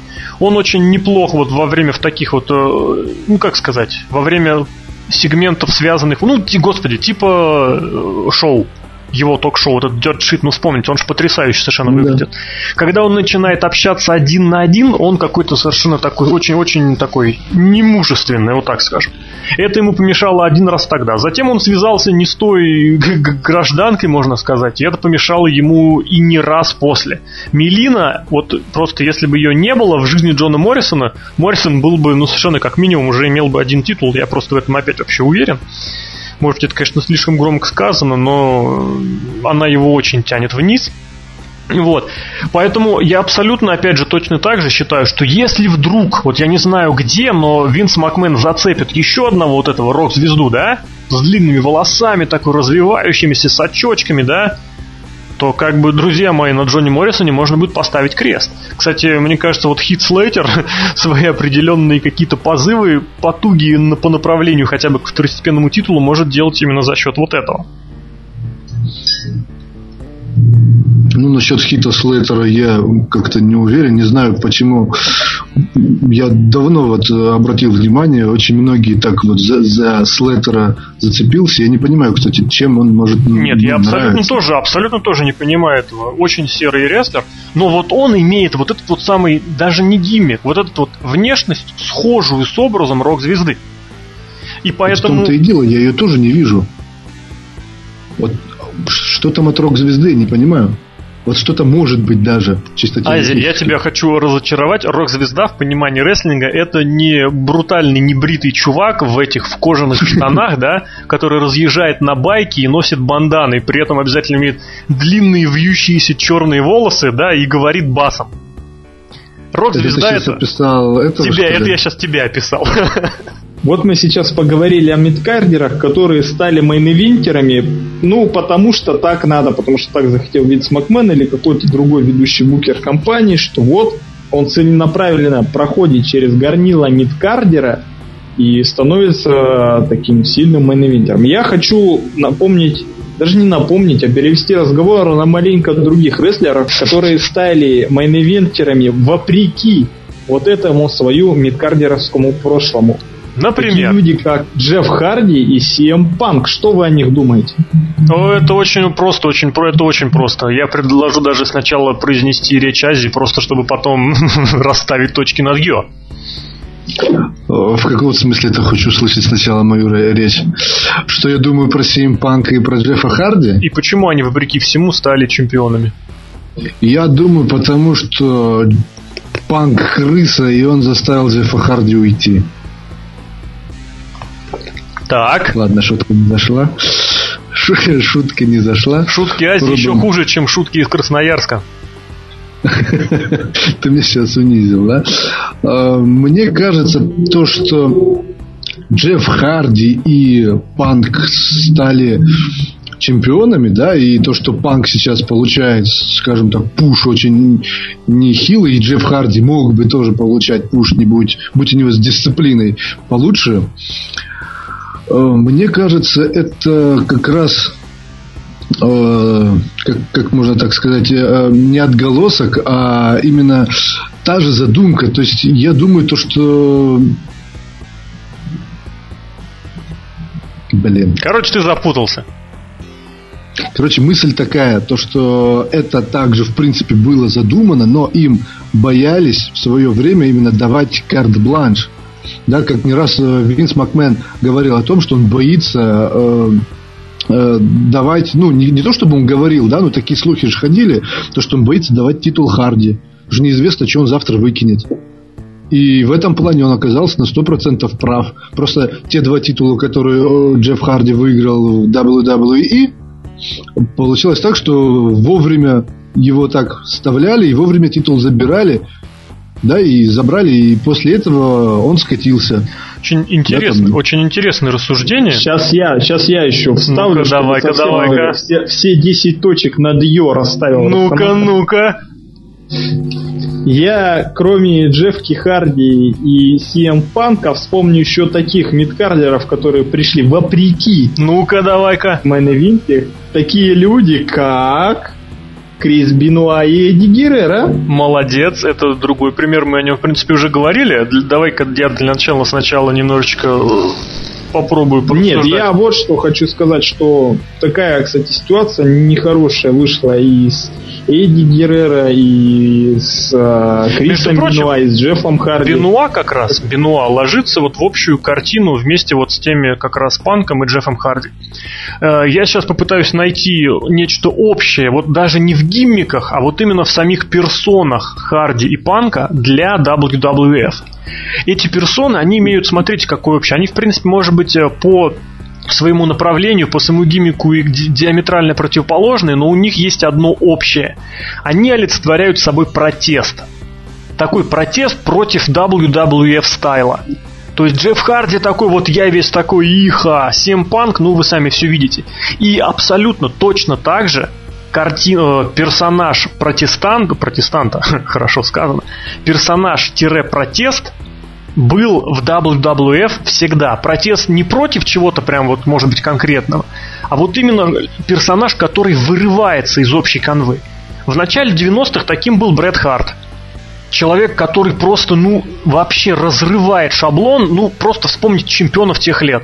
Он очень неплох вот во время в таких вот... Ну, как сказать? Во время... сегментов, связанных, ну, господи, типа шоу, его ток-шоу, этот Dirt Sheet, ну, вспомните, он же потрясающе совершенно выглядит. Когда он начинает общаться один на один, он какой-то совершенно такой, очень-очень такой немужественный, вот так скажем. Это ему помешало один раз тогда. Затем он связался не с той гражданкой, можно сказать, и это помешало ему и не раз после. Мелина, вот просто если бы ее не было в жизни Джона Моррисона, Моррисон был бы, ну, совершенно как минимум уже имел бы один титул, я просто в этом опять вообще уверен. Может, это, конечно, слишком громко сказано, но она его очень тянет вниз. Вот. Поэтому я абсолютно, опять же, точно так же считаю, что если вдруг, вот я не знаю где, но Винс Макмен зацепит еще одного вот этого рок-звезду, да, с длинными волосами, такой развивающимися, с очочками, да, то, как бы, друзья мои, на Джонни Моррисоне можно будет поставить крест. Кстати, мне кажется, вот Хит Слейтер свои определенные какие-то позывы, потуги по направлению хотя бы к второстепенному титулу может делать именно за счет вот этого. Ну, насчет Хита Слейтера я как-то не уверен, не знаю почему. Я давно вот обратил внимание, очень многие так вот за Слейтера зацепился. Я не понимаю, кстати, чем он может нравиться. Нет, я абсолютно тоже не понимаю этого. Очень серый рестлер, но вот он имеет вот этот вот самый, даже не гиммик, вот этот вот внешность, схожую с образом рок-звезды. И поэтому... В том-то и дело, я ее тоже не вижу. Вот что там от рок-звезды, я не понимаю. Вот что-то может быть даже чисто... Азия, я тебя хочу разочаровать. Рок-звезда в понимании рестлинга — это не брутальный, небритый чувак в этих в кожаных штанах, да, который разъезжает на байке и носит банданы, при этом обязательно имеет длинные вьющиеся черные волосы, да, и говорит басом. Рок-звезда — это... Это я сейчас тебя описал. Вот мы сейчас поговорили о мидкардерах, которые стали мейн-ивентерами, ну, потому что так надо, потому что так захотел Винс Макмен или какой-то другой ведущий букер компании, что вот он целенаправленно проходит через горнило мидкардера и становится таким сильным мейн-ивентером. Я хочу напомнить, даже не напомнить, а перевести разговор на маленько других рестлеров, которые стали мейн-ивентерами вопреки вот этому свою мидкардеровскому прошлому. Например, такие люди, как Джефф Харди и CM Punk. Что вы о них думаете? Это очень просто, это очень просто. Я предложу даже сначала произнести речь Азии, просто чтобы потом расставить точки над «ё». в каком смысле это хочу слышать сначала мою речь, что я думаю про CM Punk и про Джеффа Харди. И почему они, вопреки всему, стали чемпионами? Я думаю, потому что Панк крыса, и он заставил Джеффа Харди уйти. Так. Ладно, шутка не зашла. Шутка не зашла. Шутки Азии еще хуже, чем шутки из Красноярска. Ты меня сейчас унизил, да? Мне кажется, то, что Джефф Харди и Панк стали чемпионами, да, и то, что Панк сейчас получает, скажем так, пуш очень нехилый, и Джефф Харди мог бы тоже получать пуш, не будь у него с дисциплиной получше. Мне кажется, это как раз, как можно так сказать, не отголосок, а именно та же задумка. То есть я думаю, то, что... Короче, ты запутался. Короче, мысль такая, то, что это также, в принципе, было задумано, но им боялись в свое время именно давать карт-бланш. Да, как не раз Винс Макмен говорил о том, что он боится давать, ну, не то, чтобы он говорил, да, но такие слухи же ходили, то, что он боится давать титул Харди. Уже неизвестно, что он завтра выкинет. И в этом плане он оказался на 100% прав. Просто те два титула, которые Джефф Харди выиграл в WWE, получилось так, что вовремя его так вставляли, и вовремя титул забирали, да, и забрали, и после этого он скатился. Очень интересно, этом... очень интересное рассуждение. Сейчас я еще вставлю. Ну-ка, давай-ка. Все 10 точек над «ё» расставил. Ну-ка. Я, кроме Джеффки Харди и CM Панка, вспомню еще таких мидкардеров, которые пришли вопреки. Ну-ка, давай-ка. Майн-эвенте. Такие люди, как... Крис Бенуа и Эдди Геррера. Молодец, это другой пример. Мы о нем, в принципе, уже говорили. Давай-ка я для начала сначала немножечко попробую подтверждать. Нет, я вот что хочу сказать, что такая, кстати, ситуация нехорошая вышла и с Эдди Геррера, и с Крисом Бенуа, и с Джеффом Харди. Бенуа как раз, Бенуа ложится вот в общую картину вместе вот с теми как раз Панком и Джеффом Харди. Я сейчас попытаюсь найти нечто общее, вот даже не в гиммиках, а вот именно в самих персонах Харди и Панка для WWF. Эти персоны, они имеют, смотрите, какое общее. Они, в принципе, может быть, по своему направлению, по своему гиммику и диаметрально противоположные, но у них есть одно общее. Они олицетворяют собой протест. Такой протест против WWF стайла. То есть Джефф Харди такой, вот я весь такой, иха, CM Punk, ну вы сами все видите. И абсолютно точно так же персонаж протестанта, хорошо сказано, персонаж-протест был в WWF всегда. Протест не против чего-то прям вот, может быть, конкретного, а вот именно персонаж, который вырывается из общей канвы. В начале 90-х таким был Брэд Харт. Человек, который просто, ну, вообще разрывает шаблон, ну, просто вспомнить чемпионов тех лет.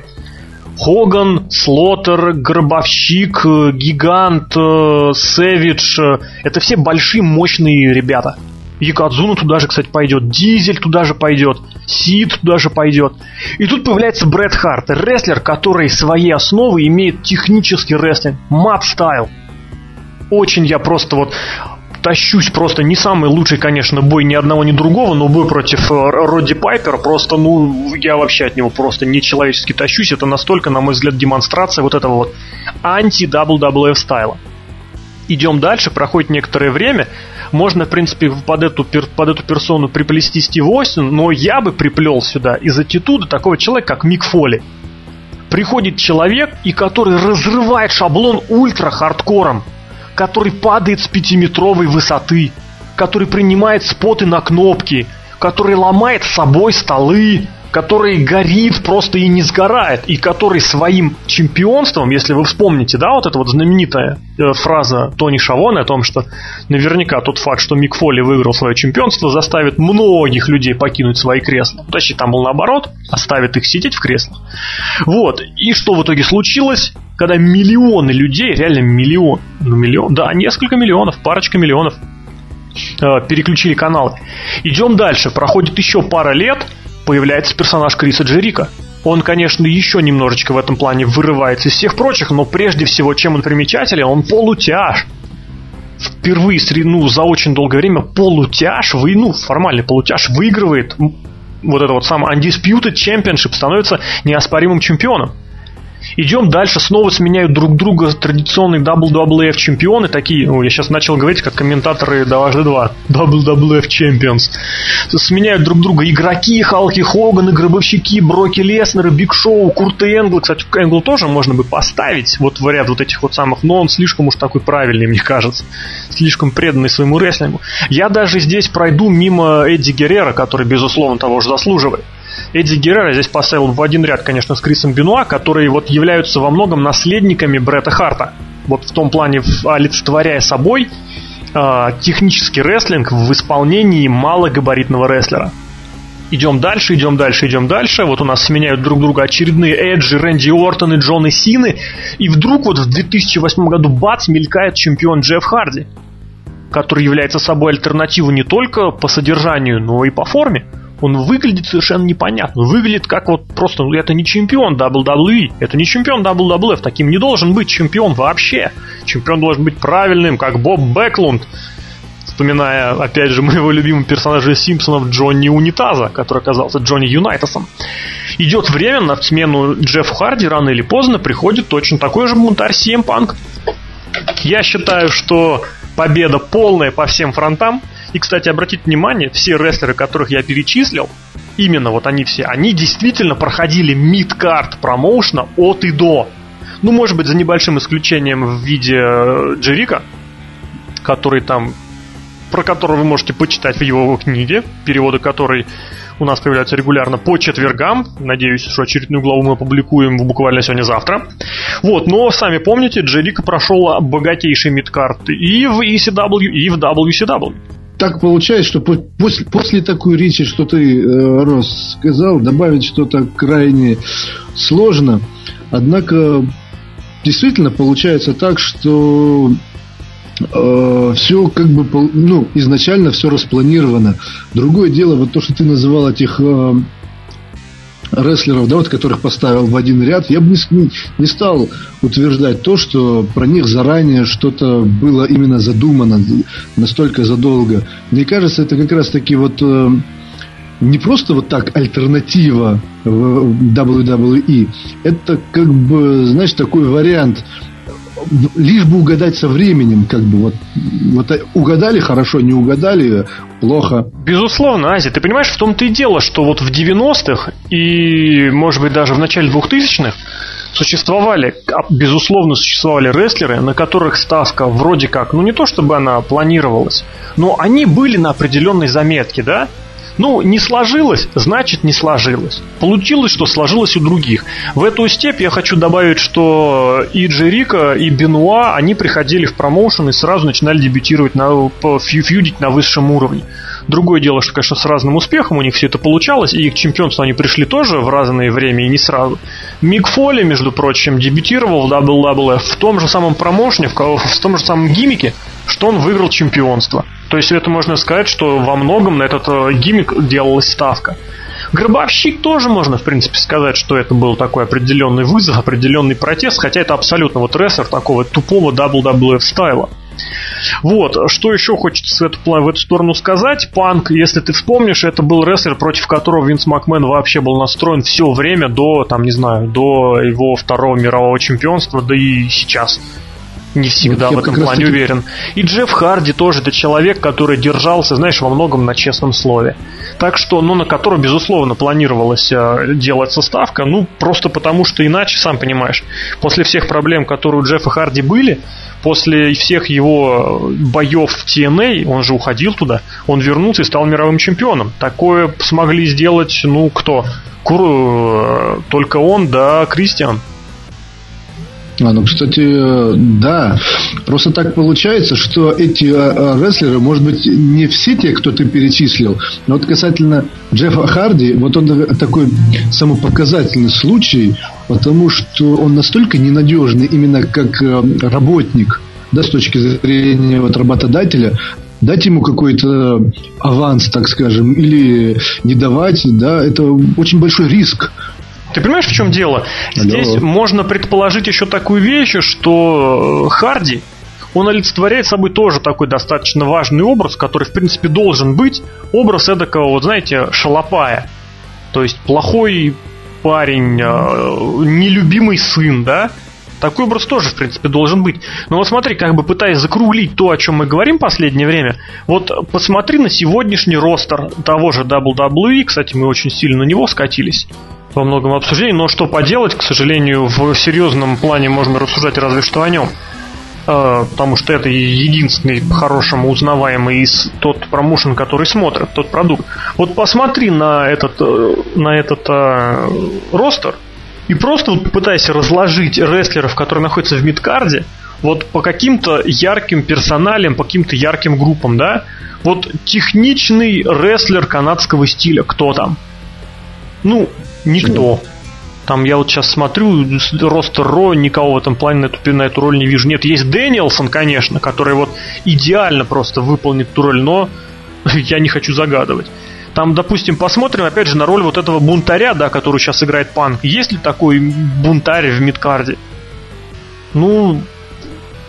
Хоган, Слоттер, Гробовщик, Гигант, Сэвидж. Это все большие, мощные ребята. Якадзуна туда же, кстати, пойдет. Дизель туда же пойдет. Сид туда же пойдет. И тут появляется Брэд Харт. Рестлер, который своей основой имеет технический рестлинг. Мап-стайл. Очень я просто вот... тащусь просто, не самый лучший, конечно, бой ни одного, ни другого, но бой против Родди Пайпера, просто, ну, я вообще от него просто нечеловечески тащусь. Это настолько, на мой взгляд, демонстрация вот этого вот анти-WWF стайла. Идем дальше, проходит некоторое время. Можно, в принципе, под эту персону приплести Стива Остина, но я бы приплел сюда из аттитуды такого человека, как Мик Фоли. Приходит человек, и который разрывает шаблон ультра-хардкором, который падает с 5-метровой высоты, который принимает споты на кнопки, который ломает с собой столы, который горит просто и не сгорает, и который своим чемпионством, если вы вспомните, да, вот эта вот знаменитая фраза Тони Шавона о том, что наверняка тот факт, что Мик Фоли выиграл свое чемпионство, заставит многих людей покинуть свои кресла. Точнее, там был наоборот, оставит их сидеть в креслах. Вот, и что в итоге случилось, когда миллионы людей, реально несколько миллионов, парочка миллионов переключили каналы. Идем дальше, проходит еще пара лет. появляется персонаж Криса Джерика. Он, конечно, еще немножечко в этом плане вырывается из всех прочих, но прежде всего, чем он примечателен, он полутяж. Впервые за очень долгое время полутяж, формальный полутяж выигрывает вот это вот самое Undisputed Championship, становится неоспоримым чемпионом. Идем дальше, снова сменяют друг друга традиционные WWF чемпионы, такие, я сейчас начал говорить как комментаторы дважды два, WWF Champions. Сменяют друг друга игроки, Халки Хоганы, гробовщики, Броки Леснеры, Биг Шоу, Курт Энгл. Кстати, Энгл тоже можно бы поставить вот в ряд вот этих вот самых, но он слишком уж такой правильный, мне кажется, слишком преданный своему рестлингу. Я даже здесь пройду мимо Эдди Геррера, который, безусловно, того же заслуживает. Эдди Геррера здесь поставил в один ряд, конечно, с Крисом Бенуа, которые вот являются во многом наследниками Бретта Харта. Вот в том плане, олицетворяя собой технический рестлинг в исполнении малогабаритного рестлера. Идем дальше. Вот у нас сменяют друг друга очередные Эджи, Рэнди Ортон и Джон Сины. И вдруг вот в 2008 году, бац, мелькает чемпион Джефф Харди, который является собой альтернативу не только по содержанию, но и по форме. Он выглядит совершенно непонятно. Выглядит как вот просто... это не чемпион WWE, это не чемпион WWF. Таким не должен быть чемпион вообще. Чемпион должен быть правильным, как Боб Бэклунд. Вспоминая, опять же, моего любимого персонажа Симпсонов Джонни Унитаза, который оказался Джонни Юнайтасом. Идет время, на смену Джеффу Харди рано или поздно приходит точно такой же бунтарь CM Punk. Я считаю, что победа полная по всем фронтам. И, кстати, обратите внимание, все рестлеры, которых я перечислил, именно вот они все, они действительно проходили мид-карт промоушена от и до. Ну, может быть, за небольшим исключением в виде Джерика, который там, про которого вы можете почитать в его книге, переводы которой у нас появляются регулярно по четвергам. Надеюсь, что очередную главу мы опубликуем буквально сегодня-завтра. Вот, но сами помните, Джерика прошел богатейший мид-карт и в ECW, и в WCW. Так получается, что после такой речи, что ты, Рос, сказал, добавить что-то крайне сложно. Однако, действительно, получается так, что все как бы, изначально все распланировано. Другое дело, вот то, что ты называл этих рестлеров, да, вот, которых поставил в один ряд, я бы не стал утверждать то, что про них заранее что-то было именно задумано настолько задолго. Мне кажется, это как раз таки вот не просто вот так альтернатива WWE, это как бы, знаешь, такой вариант, лишь бы угадать со временем, как бы вот угадали хорошо, не угадали плохо. Безусловно, Азия, ты понимаешь, в том-то и дело, что вот в 90-х и, может быть, даже в начале 2000-х безусловно, существовали рестлеры, на которых ставка вроде как, не то чтобы она планировалась, но они были на определенной заметке, да? Не сложилось, значит не сложилось. Получилось, что сложилось у других. В эту степь я хочу добавить, что и Джерико, и Бенуа, они приходили в промоушен и сразу начинали дебютировать, фьюдить на высшем уровне. Другое дело, что, конечно, с разным успехом у них все это получалось, и к чемпионству они пришли тоже в разное время и не сразу. Мик Фоли, между прочим, дебютировал в WWF в том же самом промоушене, в том же самом гиммике, что он выиграл чемпионство. То есть это можно сказать, что во многом на этот гиммик делалась ставка. Гробовщик тоже можно, в принципе, сказать, что это был такой определенный вызов, определенный протест, хотя это абсолютно рестлер такого тупого WWF стайла. Вот, что еще хочется в эту сторону сказать. Панк, если ты вспомнишь, это был рестлер, против которого Винс Макмен вообще был настроен все время до его второго мирового чемпионства, да и сейчас. Не всегда в этом плане уверен. И Джефф Харди тоже это человек, который держался, во многом на честном слове. Так что, на которого, безусловно, планировалось делать составка, просто потому, что иначе, сам понимаешь, после всех проблем, которые у Джеффа Харди были, после всех его боев в TNA, он же уходил туда, он вернулся и стал мировым чемпионом. Такое смогли сделать, кто? Только он, да, Кристиан. Кстати, да. Просто так получается, что эти рестлеры, может быть, не все те, кто ты перечислил, но вот касательно Джеффа Харди, вот он такой самопоказательный случай, потому что он настолько ненадежный именно как работник, да, с точки зрения работодателя, дать ему какой-то аванс, так скажем, или не давать, да, это очень большой риск. Ты понимаешь, в чем дело? Здесь можно предположить еще такую вещь, что Харди, он олицетворяет собой тоже такой достаточно важный образ, который, в принципе, должен быть. Образ эдакого, вот знаете, шалопая. То есть плохой парень, нелюбимый сын, да? Такой образ тоже, в принципе, должен быть. Но вот смотри, как бы пытаясь закруглить то, о чем мы говорим в последнее время, вот посмотри на сегодняшний ростер того же WWE. Кстати, мы очень сильно на него скатились во многом обсуждении, но что поделать, к сожалению, в серьезном плане можно рассуждать разве что о нем, потому что это единственный по-хорошему узнаваемый из тот промоушен, который смотрят, тот продукт. Вот посмотри на этот ростер и просто вот пытайся разложить рестлеров, которые находятся в мидкарде, вот по каким-то ярким персоналям, по каким-то ярким группам, да? Вот техничный рестлер канадского стиля, кто там? Ну, никто. Там я вот сейчас смотрю, ростер Ро, никого в этом плане на эту роль не вижу. Нет, есть Дэниелсон, конечно, который вот идеально просто выполнит ту роль, но я не хочу загадывать. Там, допустим, посмотрим, опять же, на роль вот этого бунтаря, да, который сейчас играет Панк. Есть ли такой бунтарь в мидкарде? Ну,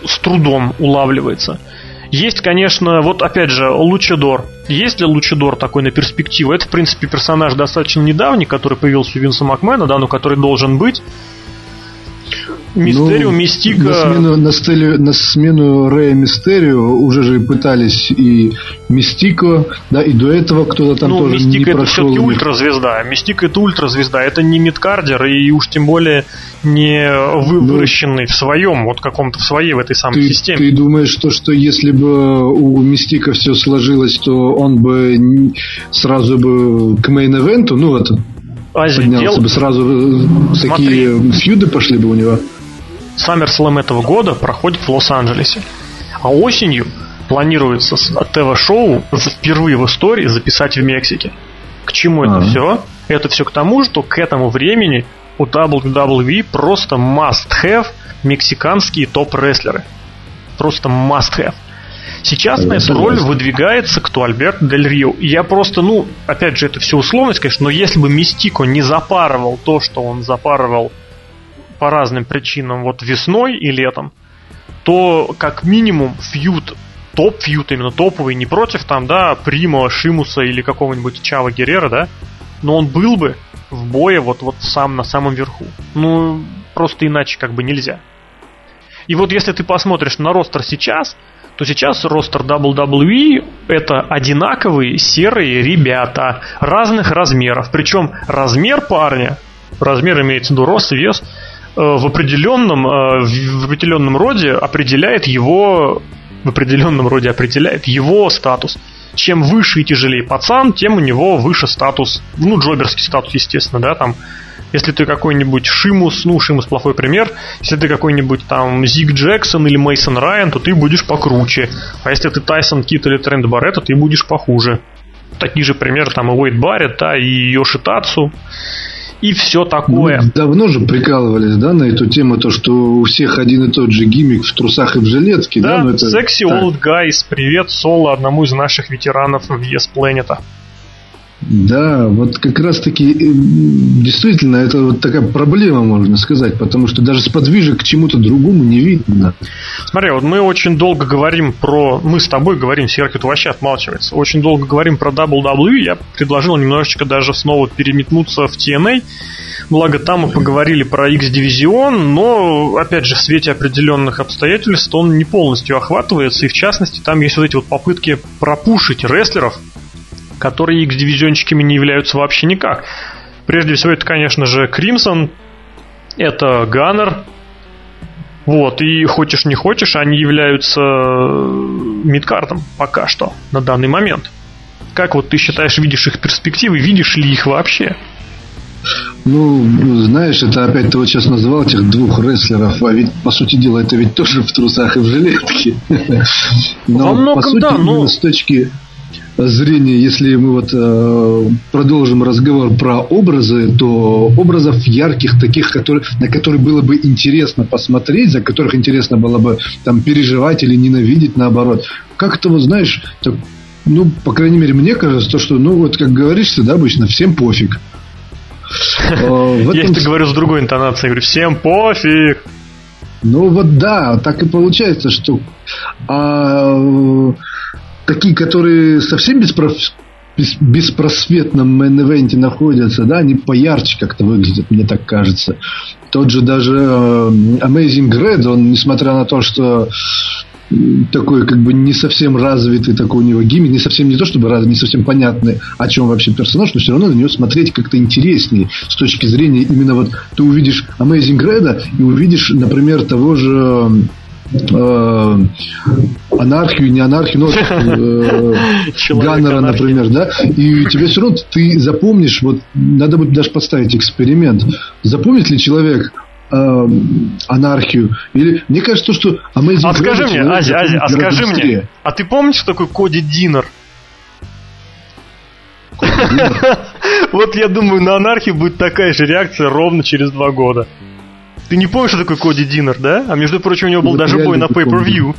с трудом улавливается. Есть, конечно, вот опять же, Лучидор. Есть ли Лучидор такой на перспективу? Это, в принципе, персонаж достаточно недавний, который появился у Винса Макмена, да, но который должен быть. Мистерио, Мистика... На смену Рэя Мистерио уже же пытались и Мистико, да, и до этого кто-то там тоже Мистика не прошел. Ну, Мистика это все-таки ультразвезда. Мистика это ультразвезда. Это не мидкардер и уж тем более не выращенный в своем, вот каком-то в своей, в этой самой системе. Ты думаешь, что если бы у Мистика все сложилось, то он бы сразу бы к мейн-эвенту, ну, это... поднялся бы сразу, такие фьюды пошли бы у него. Саммерслэм этого года проходит в Лос-Анджелесе, а осенью планируется ТВ-шоу впервые в истории записать в Мексике. К чему это все? Это все к тому, что к этому времени у WWE просто must-have мексиканские топ-рестлеры. Просто must-have. Сейчас на эту роль выдвигается кто? Альберт Дель Рио. Я просто, опять же, это все условность, конечно, но если бы Мистико не запарывал то, что он запарывал по разным причинам вот весной и летом, то как минимум фьюд, топ-фьюд, именно топовый, не против там, да, Прима, Шимуса или какого-нибудь Чава Геррера, да, но он был бы в бое вот сам на самом верху. Ну, просто иначе как бы нельзя. И вот если ты посмотришь на ростер сейчас, то сейчас ростер WWE это одинаковые серые ребята разных размеров. Причем размер парня, размер имеется в виду рост, вес, в определенном роде определяет его статус. Чем выше и тяжелее пацан, тем у него выше статус. Ну, джоберский статус, естественно, да, там. Если ты какой-нибудь Шимус, Шимус плохой пример. Если ты какой-нибудь там Зиг Джексон или Мейсон Райан, то ты будешь покруче. А если ты Тайсон Кит или Трент Барретта, ты будешь похуже. Такие же примеры там и Уэйд Барретт, да, и Йоши Тацу. И все такое. Мы давно же прикалывались, да, на эту тему, то, что у всех один и тот же гиммик в трусах и в жилетке. Да, да, это... Sexy Old Guys, привет, соло одному из наших ветеранов в Yes Planet. Да, вот как раз таки действительно это вот такая проблема, можно сказать, потому что даже сподвижек к чему-то другому не видно. Смотри, вот мы очень долго говорим про... Мы с тобой говорим, Серхио вообще отмалчивается. Очень долго говорим про WWE. Я предложил немножечко даже снова переметнуться в TNA. Благо там мы поговорили про X-Division, но, опять же, в свете определенных обстоятельств он не полностью охватывается. И, в частности, там есть вот эти вот попытки пропушить рестлеров, которые X-дивизионщиками не являются вообще никак. Прежде всего, это, конечно же, Crimson, это Gunner. Вот, и хочешь не хочешь, они являются мидкартом пока что, на данный момент. Как вот ты считаешь, видишь их перспективы, видишь ли их вообще? Ну, знаешь, это опять ты вот сейчас назвал этих двух рестлеров, а ведь, по сути дела, это ведь тоже в трусах и в жилетке. Но, во многом, по сути, да, но... с точки... зрения, если мы вот продолжим разговор про образы, то образов ярких таких, на которые было бы интересно посмотреть, за которых интересно было бы там переживать или ненавидеть, наоборот. Как-то, вот знаешь, так, ну, по крайней мере, мне кажется, что, ну, вот как говоришься, да, обычно, всем пофиг. Я это говорю с другой интонацией, говорю, всем пофиг. Ну, вот да, так и получается, что... такие, которые совсем беспросветном мейн-эвенте находятся, да, они поярче как-то выглядят, мне так кажется. Тот же даже Amazing Red, он, несмотря на то, что такой как бы не совсем развитый такой у него гиммик, не совсем понятный, о чем вообще персонаж, но все равно на него смотреть как-то интереснее с точки зрения именно вот ты увидишь Amazing Red и увидишь, например, того же... анархию, не анархию, но Ганнера, например, да, и тебе все равно ты запомнишь, вот надо будет даже поставить эксперимент, запомнит ли человек анархию, или мне кажется, что Amazing Red. А скажи мне, Азия, а скажи мне, а ты помнишь, что такой Коди Динер? Вот я думаю, на анархию будет такая же реакция ровно через 2 года. Ты не помнишь, что такой Коди Динер, да? А между прочим, у него был вот даже бой на Pay-per-view.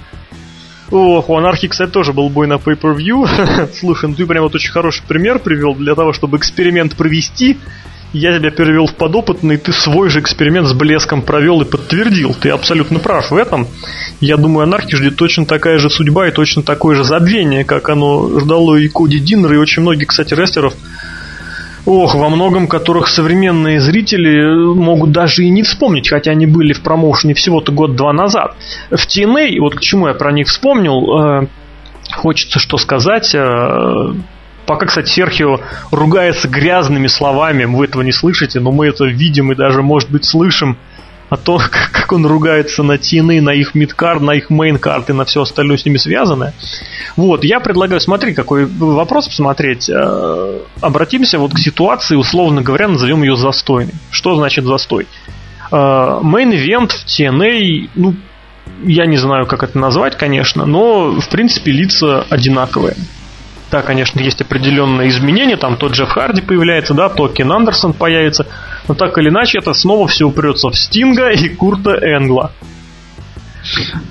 Ох, у Анархии, кстати, тоже был бой на Pay-per-view. Слушай, ну ты прям вот очень хороший пример привел для того, чтобы эксперимент провести. Я тебя перевел в подопытный, ты свой же эксперимент с блеском провел и подтвердил. Ты абсолютно прав в этом. Я думаю, Анархии ждет точно такая же судьба и точно такое же забвение, как оно ждало и Коди Динер, и очень многих, кстати, рестлеров. Ох, во многом которых современные зрители могут даже и не вспомнить, хотя они были в промоушене всего-то год-два назад. В TNA, вот к чему я про них вспомнил, хочется что сказать. Пока, кстати, Серхио ругается грязными словами, вы этого не слышите, но мы это видим и даже, может быть, слышим. А то, как он ругается на TNA, на их мидкарт, на их мейнкарт и на все остальное с ними связанное. Вот, я предлагаю, смотри, какой вопрос посмотреть. Обратимся вот к ситуации, условно говоря, назовем ее застойной. Что значит застой? Мейн-ивент в TNA, ну, я не знаю, как это назвать, конечно, но, в принципе, лица одинаковые. Да, конечно, есть определенные изменения, там тот Джефф Харди появляется, да, то Кен Андерсон появится, но так или иначе это снова все упрется в Стинга и Курта Энгла.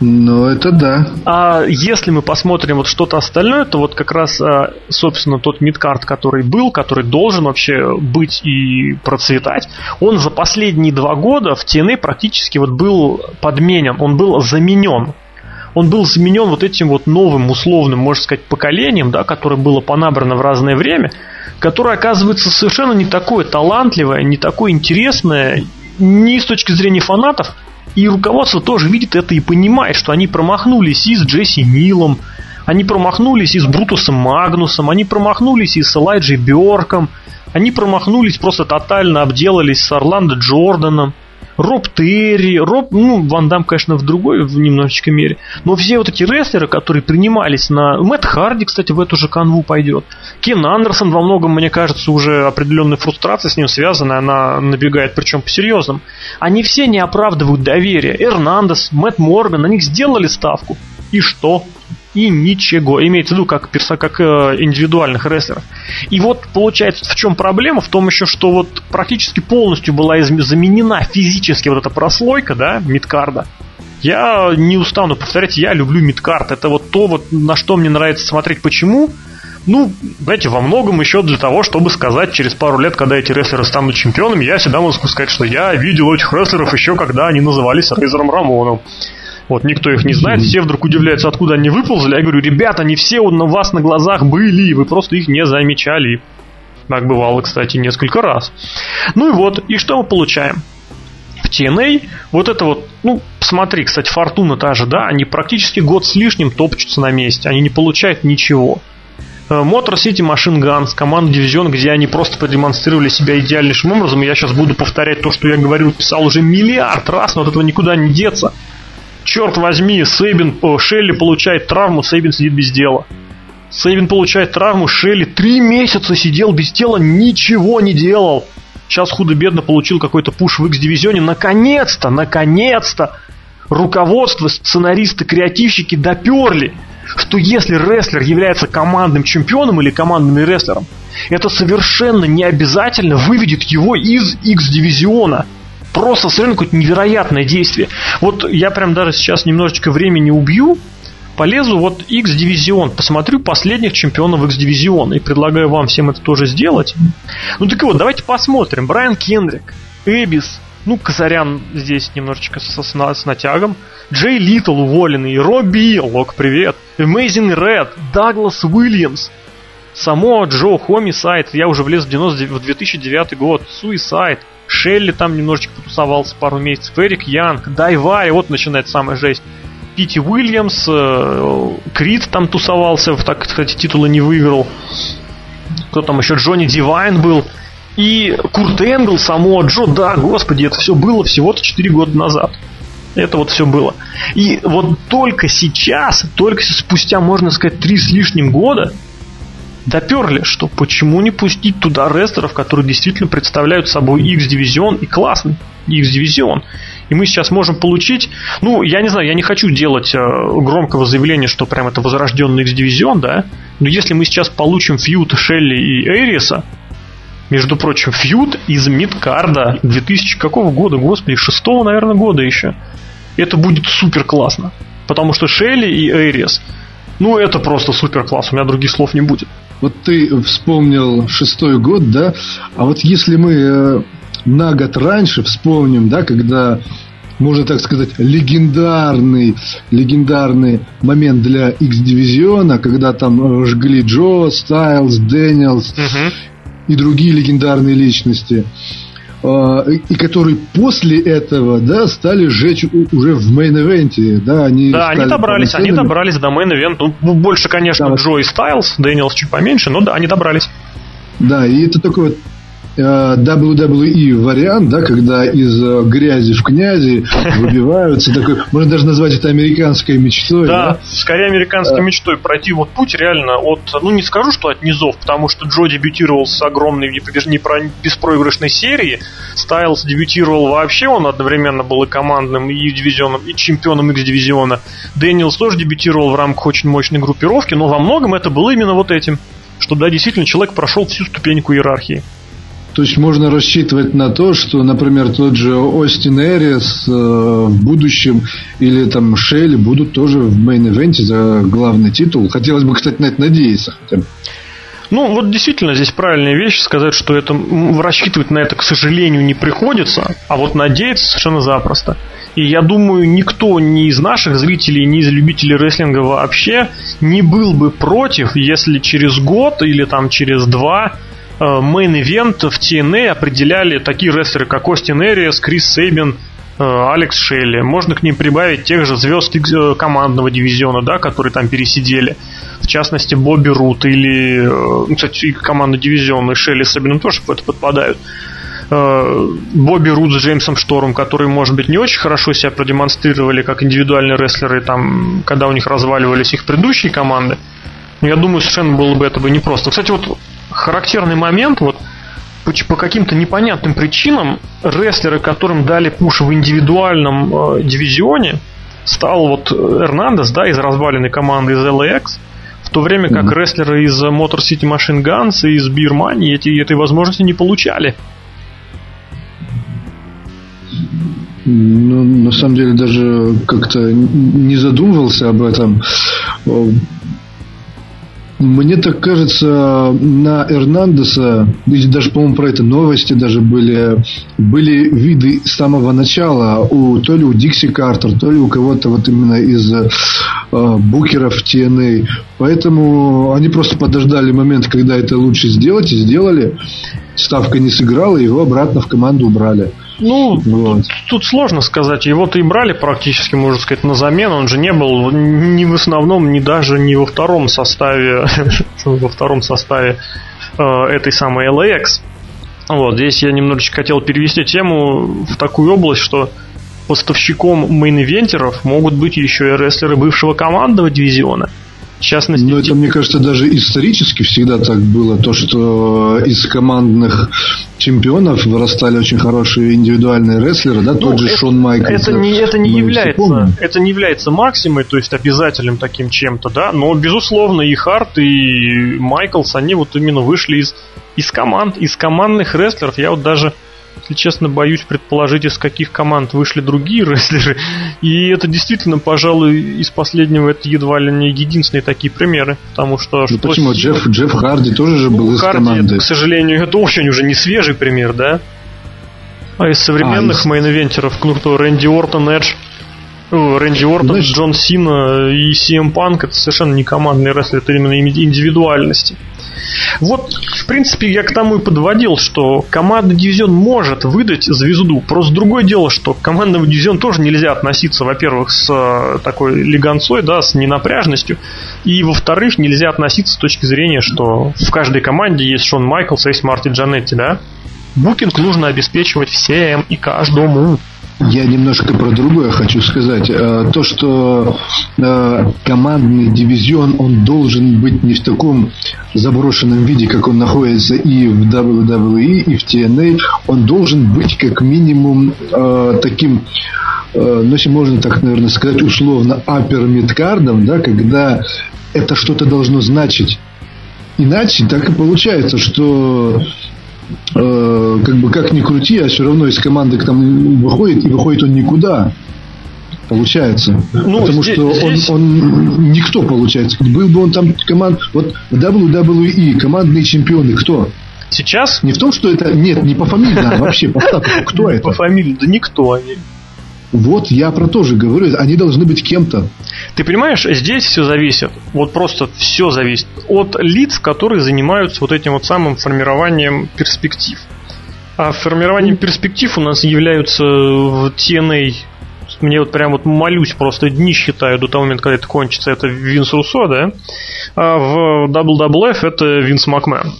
Ну, это да. А если мы посмотрим вот что-то остальное, то вот как раз, собственно, тот мидкарт, который был, который должен вообще быть и процветать, он за последние 2 года в TNA практически вот был подменен, он был заменен. Он был заменен вот этим вот новым, условным, можно сказать, поколением, да, которое было понабрано в разное время, которое, оказывается, совершенно не такое талантливое, не такое интересное, ни с точки зрения фанатов. И руководство тоже видит это и понимает, что они промахнулись и с Джесси Нилом, они промахнулись и с Брутусом Магнусом, они промахнулись и с Элайджей Бёрком, они промахнулись, просто тотально обделались с Орландо Джорданом. Роб Терри, ну, Ван Дам, конечно, в другой, в немножечко мере. Но все вот эти рестлеры, которые принимались на... Мэтт Харди, кстати, в эту же канву пойдет. Кен Андерсон во многом, мне кажется, уже определенная фрустрация с ним связана, она набегает, причем по-серьезному. Они все не оправдывают доверия. Эрнандес, Мэтт Морган, на них сделали ставку. И что? И ничего. Имеется в виду как индивидуальных рестлеров. И вот получается, в чем проблема? В том еще, что вот практически полностью была заменена физически вот эта прослойка, да, мидкарда. Я не устану повторять, я люблю мидкард. Это вот то, вот, на что мне нравится смотреть. Почему? Ну, знаете, во многом еще для того, чтобы сказать через пару лет, когда эти рестлеры станут чемпионами, я всегда могу сказать, что я видел этих рестлеров еще когда они назывались Рейзером Рамоном. Вот, никто их не знает, все вдруг удивляются, откуда они выползли. Я говорю, ребят, они все у вас на глазах были, вы просто их не замечали. Так бывало, кстати, несколько раз. Ну и вот, и что мы получаем? В TNA вот это вот, ну, смотри, кстати, Фортуна та же, да, они практически год с лишним топчутся на месте, они не получают ничего. Motor City Machine Guns, команда Division, где они просто продемонстрировали себя идеальнейшим образом, и я сейчас буду повторять то, что я говорил, писал уже миллиард раз, но от этого никуда не деться. Черт возьми, Шелли получает травму, Сейбин сидит без дела. Сейбин получает травму, Шелли 3 месяца сидел без дела, ничего не делал. Сейчас худо-бедно получил какой-то пуш в X-дивизионе. Наконец-то, руководство, сценаристы, креативщики доперли, что если рестлер является командным чемпионом или командным рестлером, это совершенно не обязательно выведет его из X-дивизиона. Просто совершенно какое-то невероятное действие. Вот я прям даже сейчас немножечко времени убью, полезу вот X-дивизион, посмотрю последних чемпионов X-дивизиона и предлагаю вам всем это тоже сделать. Ну так вот, давайте посмотрим. Брайан Кендрик, Эбис, ну, Казарян здесь немножечко с натягом. Джей Литтл уволенный, Робби, Лок, привет. Amazing Red, Даглас Уильямс, само Джо, Homicide, я уже влез в 2009 год, Suicide, Шелли там немножечко потусовался пару месяцев, Эрик Янг, Дайвари, вот начинает самая жесть. Пити Уильямс, Крид там тусовался, так, кстати, титула не выиграл. Кто там еще? Джонни Дивайн был. И Курт Энгл, само Джо, да, господи, это все было всего-то 4 года назад. Это вот все было. И вот только спустя, можно сказать, 3 с лишним года доперли, что почему не пустить туда рестлеров, которые действительно представляют собой X-дивизион и классный X-дивизион. И мы сейчас можем получить, ну, я не знаю, я не хочу делать громкого заявления, что прям это возрожденный X-дивизион, да, но если мы сейчас получим фьюд Шелли и Эриса, между прочим, фьюд из мидкарда 2000 какого года, господи, 6-го, наверное, года еще, это будет супер классно, потому что Шелли и Эрис, ну, это просто супер класс, у меня других слов не будет. Вот ты вспомнил 6-й год, да, а вот если мы... на год раньше вспомним, да, когда, можно так сказать, легендарный момент для X-дивизиона, когда там жгли Джо, Стайлз, Дэниелс и другие легендарные личности, и которые после этого, да, стали жечь уже в мейн-эвенте, да, они добрались до мейн-эвента, ну, больше, конечно, да, Джо и Стайлз, Дэниелс чуть поменьше, но да, они добрались. Да, и это такой вот WWE вариант, да, когда из грязи в князи выбиваются, такой, можно даже назвать это американской мечтой. Да, скорее американской мечтой пройти вот путь реально от, ну не скажу, что от низов, потому что Джо дебютировал с огромной беспроигрышной серии, Стайлз дебютировал вообще, он одновременно был и командным, и дивизионом, и чемпионом X-дивизиона. Дэниелс тоже дебютировал в рамках очень мощной группировки, но во многом это было именно вот этим, что да, действительно человек прошел всю ступеньку иерархии. То есть можно рассчитывать на то, что, например, тот же Остин Эрис в будущем или там Шелли будут тоже в мейн-эвенте за главный титул. Хотелось бы, кстати, на это надеяться хотя бы. Ну, вот действительно здесь правильная вещь сказать, что это рассчитывать на это, к сожалению, не приходится, а вот надеяться совершенно запросто. И я думаю, никто ни из наших зрителей, ни из любителей рестлинга вообще не был бы против, если через год или там через 2 мейн-эвент в TNA определяли такие рестлеры, как Остин Эрис, Крис Сейбин, Алекс Шелли. Можно к ним прибавить тех же звезд командного дивизиона, да, которые там пересидели. В частности, Бобби Рут или, ну, кстати, командный дивизион и Шелли с Сейбином тоже в это подпадают. Бобби Рут с Джеймсом Штормом, которые, может быть, не очень хорошо себя продемонстрировали как индивидуальные рестлеры, там, когда у них разваливались их предыдущие команды. Но я думаю, совершенно было бы этого непросто. Кстати, вот характерный момент, вот по каким-то непонятным причинам рестлеры, которым дали пуш в индивидуальном дивизионе, стал вот Эрнандес, да, из разваленной команды из LAX, в то время как рестлеры из Motor City Machine Guns и из Beer Money этой возможности не получали. Ну, на самом деле, даже как-то не задумывался об этом. Мне так кажется, на Эрнандеса, и даже, по-моему, про это новости даже были виды с самого начала, то ли у Дикси Картер, то ли у кого-то вот именно из букеров TNA. Поэтому они просто подождали момент, когда это лучше сделать, и сделали. Ставка не сыграла, его обратно в команду убрали. Ну, вот. Тут сложно сказать. Его-то и брали практически, можно сказать, на замену. Он же не был ни в основном, ни даже не во втором составе этой самой LAX. Вот, здесь я немножечко хотел перевести тему в такую область, что поставщиком мейн-ивентеров могут быть еще и рестлеры бывшего командного дивизиона. В частности... Но это, мне кажется, даже исторически всегда так было. То, что из командных чемпионов вырастали очень хорошие индивидуальные рестлеры, да, тот же Шон Майклс. Это не является максимой, то есть обязательным таким чем-то, да. Но, безусловно, и Харт, и Майклс, они вот именно вышли из команд, из командных рестлеров. Я вот даже, если честно, боюсь предположить, из каких команд вышли другие рестлеры. И это действительно, пожалуй, из последнего это едва ли не единственные такие примеры. Потому что... Ну почему? Джефф Харди тоже же был из команды. К сожалению, это очень уже не свежий пример, да? А из современных мейн-ивентеров, ну кто, Рэнди Ортон, Джон Сина и CM Панк, это совершенно не командные рестлеры, это именно индивидуальности. Вот, в принципе, я к тому и подводил, что командный дивизион может выдать звезду. Просто другое дело, что к командному дивизиону тоже нельзя относиться, во-первых, с такой легонцой, да, с ненапряжностью. И, во-вторых, нельзя относиться с точки зрения, что в каждой команде есть Шон Майклс, есть Марти Джанетти, да? Букинг нужно обеспечивать всем и каждому. Я немножко про другое хочу сказать. То, что командный дивизион, он должен быть не в таком заброшенном виде, как он находится и в WWE, и в TNA. Он должен быть как минимум таким, ну, если можно так, наверное, сказать, условно аппер-мидкардом, да, когда это что-то должно значить. Иначе так и получается, что... как бы как ни крути, а все равно из команды к тому выходит, и выходит он никуда. Получается. Ну, потому здесь, что он никто, получается. Был бы он там команд... Вот в WWE командные чемпионы кто? Сейчас? Не в том, что это... Нет, не по фамилии, а вообще по статусу. Кто это? По фамилии, да никто они. Вот я про то же говорю. Они должны быть кем-то. Ты понимаешь, здесь все зависит. Вот просто все зависит от лиц, которые занимаются вот этим вот самым формированием перспектив. А формированием перспектив у нас являются в TNA. Мне вот прям вот молюсь, просто дни считаю до того момента, когда это кончится. Это Винс Руссо, да? А в WWF это Винс Макмен.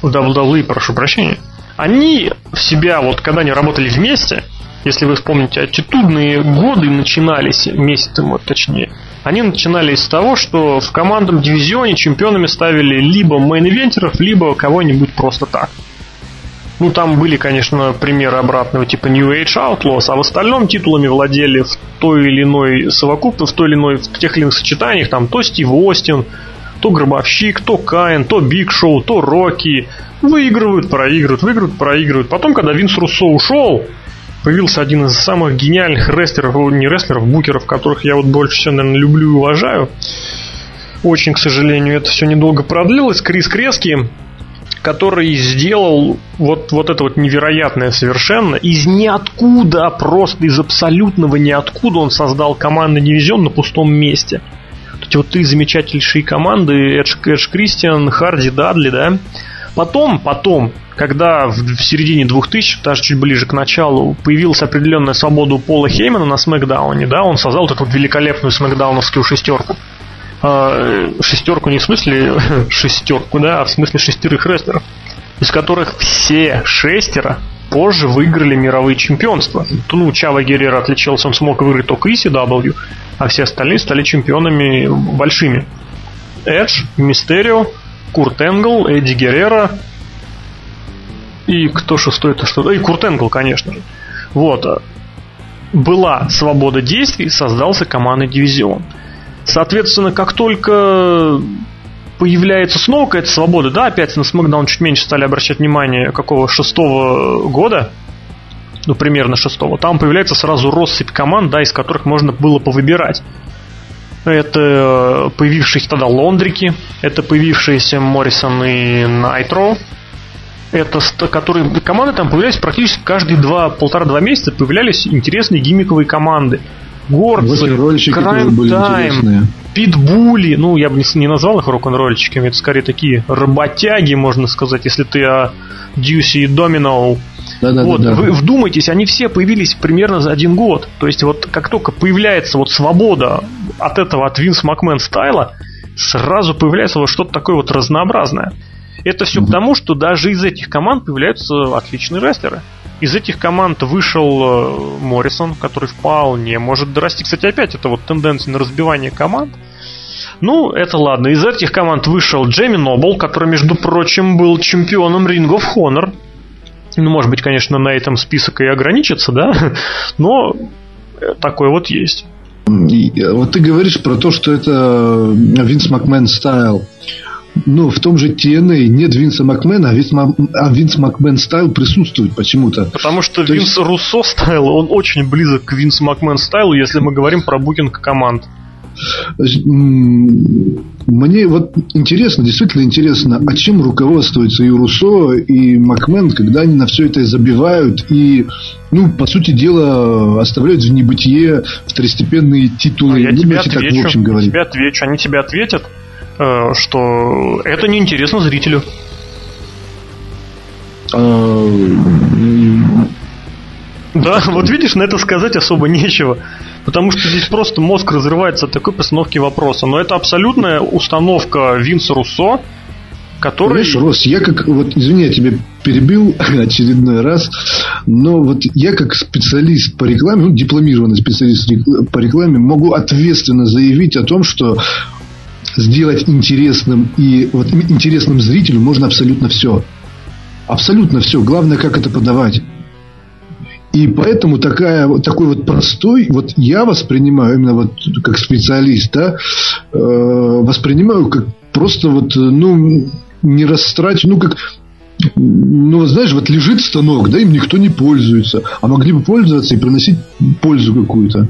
В WWE, прошу прощения. Они в себя, вот когда они работали вместе, если вы вспомните, аттитудные годы начинались, месяцы, вот, точнее, они начинались с того, что в командном дивизионе чемпионами ставили либо мейн-ивентеров, либо кого-нибудь просто так. Ну, там были, конечно, примеры обратного, типа New Age Outlaws, а в остальном титулами владели в той или иной совокупности, в той или иной, в тех или иных сочетаниях, там, то Стив Остин, то Гробовщик, то Каин, то Биг Шоу, то Рокки. Выигрывают, проигрывают. Потом, когда Винс Руссо ушел, появился один из самых гениальных рестлеров, не рестлеров, букеров, которых я вот больше всего, наверное, люблю и уважаю. Очень, к сожалению, это все недолго продлилось. Крис Крески, который сделал вот это вот невероятное совершенно. Из ниоткуда, просто из абсолютного ниоткуда он создал командный дивизион на пустом месте. Эти вот три замечательнейшие команды: Эдж Кристиан, Харди, Дадли, да? Потом, когда в середине 2000, даже чуть ближе к началу, появилась определенная свобода у Пола Хеймана на Смэкдауне, да, он создал вот эту великолепную смэкдауновскую шестерку. Шестерку не в смысле шестерку, да, а в смысле шестерых рестлеров, из которых все шестеро позже выиграли мировые чемпионства. Ну, Чава Геррера отличился, он смог выиграть только ECW, а все остальные стали чемпионами большими. Эдж, Мистерио, Курт Энгл, Эдди Геррера и кто шестой-то что-то. И Курт Энгл, конечно же. Вот. Была свобода действий, создался командный дивизион. Соответственно, как только появляется снова какая-то свобода, да, опять на SmackDown чуть меньше стали обращать внимание, какого 6-го года, ну, примерно 6-го, там появляется сразу россыпь команд, да, из которых можно было повыбирать. Это появившиеся тогда Лондрики, это появившиеся Моррисон и Найтро, это которые команды там появлялись практически каждые 1,5-2 месяца, появлялись интересные гиммиковые команды. Горцы, Крайм-тайм, Питбули. Ну, я бы не назвал их рок-н-ролльщиками. Это скорее такие работяги, можно сказать, если ты о Дьюси и Домино. Да. Вы вдумайтесь, они все появились примерно за один год. То есть вот как только появляется вот свобода от этого, от Винс Макмен стайла, сразу появляется вот что-то такое вот разнообразное. Это все потому, что даже из этих команд появляются отличные рестлеры. Из этих команд вышел Моррисон, который вполне может дорасти. Кстати, опять это вот тенденция на разбивание команд. Ну, это ладно. Из этих команд вышел Джейми Нобл, который, между прочим, был чемпионом Ring of Honor. Ну, может быть, конечно, на этом список и ограничится, да? Но такой вот есть. Вот ты говоришь про то, что это Винс Макмен стайл. Ну, в том же TNA нет Винса Макмена, а Винс Макмен стайл присутствует почему-то. Потому что то Винс есть... Руссо стайл, он очень близок к Винс Макмен стайлу, если мы говорим про букинг команд. Мне вот интересно, действительно интересно, а чем руководствуются и Руссо, и Макмен, когда они на все это забивают и, ну, по сути дела, оставляют в небытие второстепенные титулы. Я тебе отвечу, так, в общем, говорить. Они тебе ответят, что это неинтересно зрителю. Да, вот видишь, на это сказать особо нечего. Потому что здесь просто мозг разрывается от такой постановки вопроса. Но это абсолютная установка Винса Руссо, который... Знаешь, Рос, я как... Вот, извини, я тебя перебил очередной раз. Но вот я как специалист по рекламе, ну, дипломированный специалист по рекламе, могу ответственно заявить о том, что сделать интересным и вот интересным зрителю можно абсолютно все. Абсолютно все. Главное, как это подавать. И поэтому такой вот простой, вот я воспринимаю именно вот как специалист, да, воспринимаю как просто вот, ну, не растрачу, ну, как, ну, знаешь, вот лежит станок, да, им никто не пользуется, а могли бы пользоваться и приносить пользу какую-то.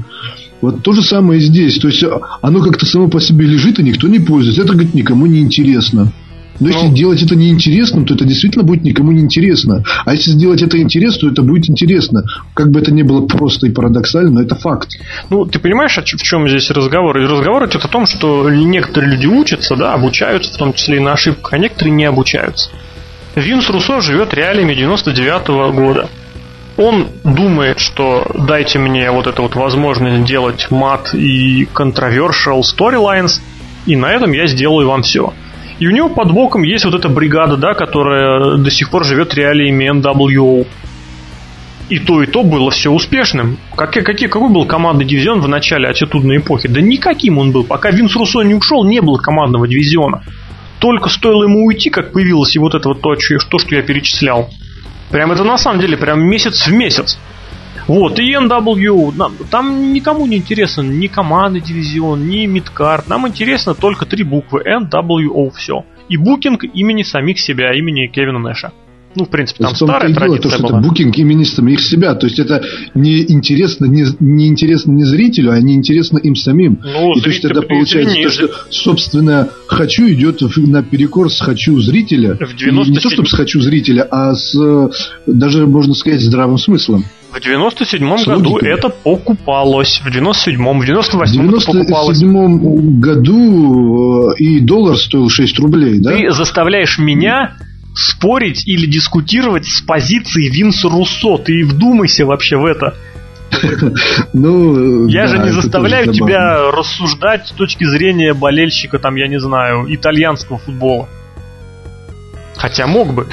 Вот то же самое и здесь, то есть оно как-то само по себе лежит, и никто не пользуется, это, говорит, никому не интересно. Но если делать это неинтересным, то это действительно будет никому не интересно. А если сделать это интересно, то это будет интересно. Как бы это ни было просто и парадоксально, но это факт. Ну, ты понимаешь, в чем здесь разговор? Разговор идет о том, что некоторые люди учатся, да, обучаются, в том числе и на ошибках, а некоторые не обучаются. Винс Руссо живет реалиями 99-го года. Он думает, что дайте мне вот эту вот возможность делать мат и controversial storylines, и на этом я сделаю вам все. И у него под боком есть вот эта бригада, да, которая до сих пор живет реалиями nWo. И то было все успешным. Какой был командный дивизион в начале аттитудной эпохи? Да никаким он был. Пока Винс Руссо не ушел, не было командного дивизиона. Только стоило ему уйти, как появилось и вот это вот то, что я перечислял. Прям это на самом деле прям месяц в месяц. Вот, и nWo, там никому не интересен ни командный дивизион, ни мидкарт. Нам интересно только три буквы, nWo, все. И букинг имени самих себя, имени Кевина Нэша. Ну, в принципе, там старая традиция была. Что это букинг имени самих себя, то есть это не интересно не зрителю, а не интересно им самим. Ну, и то есть тогда получается, то, что, собственно, «хочу» идет наперекор с «хочу» зрителя. Не то, чтобы с «хочу» зрителя, а с, даже, можно сказать, здравым смыслом. В 97-м году это покупалось. В 97-м, в 98-м это покупалось. В 97-м году и доллар стоил 6 рублей, да? Ты заставляешь меня спорить или дискутировать с позиции Винса Руссо. Ты вдумайся вообще в это. Ну, я же не заставляю тебя рассуждать с точки зрения болельщика, там, я не знаю, итальянского футбола. Хотя мог бы.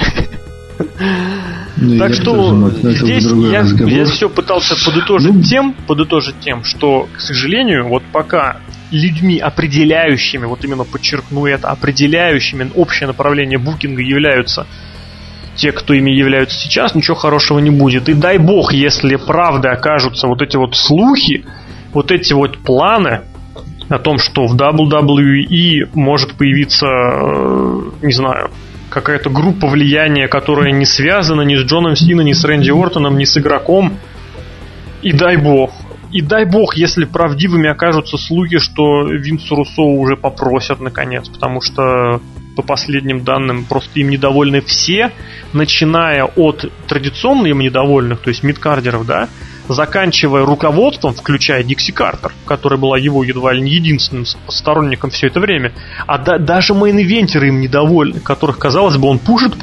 Так что здесь я все пытался подытожить тем, что, к сожалению, вот пока людьми, определяющими, вот именно подчеркну это, определяющими общее направление букинга являются те, кто ими являются сейчас, ничего хорошего не будет. И дай бог, если правдой окажутся вот эти вот слухи, вот эти вот планы о том, что в WWE может появиться, не знаю, какая-то группа влияния, которая не связана ни с Джоном Синой, ни с Рэнди Ортоном, ни с игроком. И дай бог. И дай бог, если правдивыми окажутся слухи, что Винса Руссо уже попросят наконец. Потому что, по последним данным, просто им недовольны все, начиная от традиционно им недовольных, то есть мидкардеров, да, заканчивая руководством, включая Дикси Картер, которая была его едва ли не единственным сторонником все это время, а даже мейн-ивентеры им недовольны, которых, казалось бы, он пушит.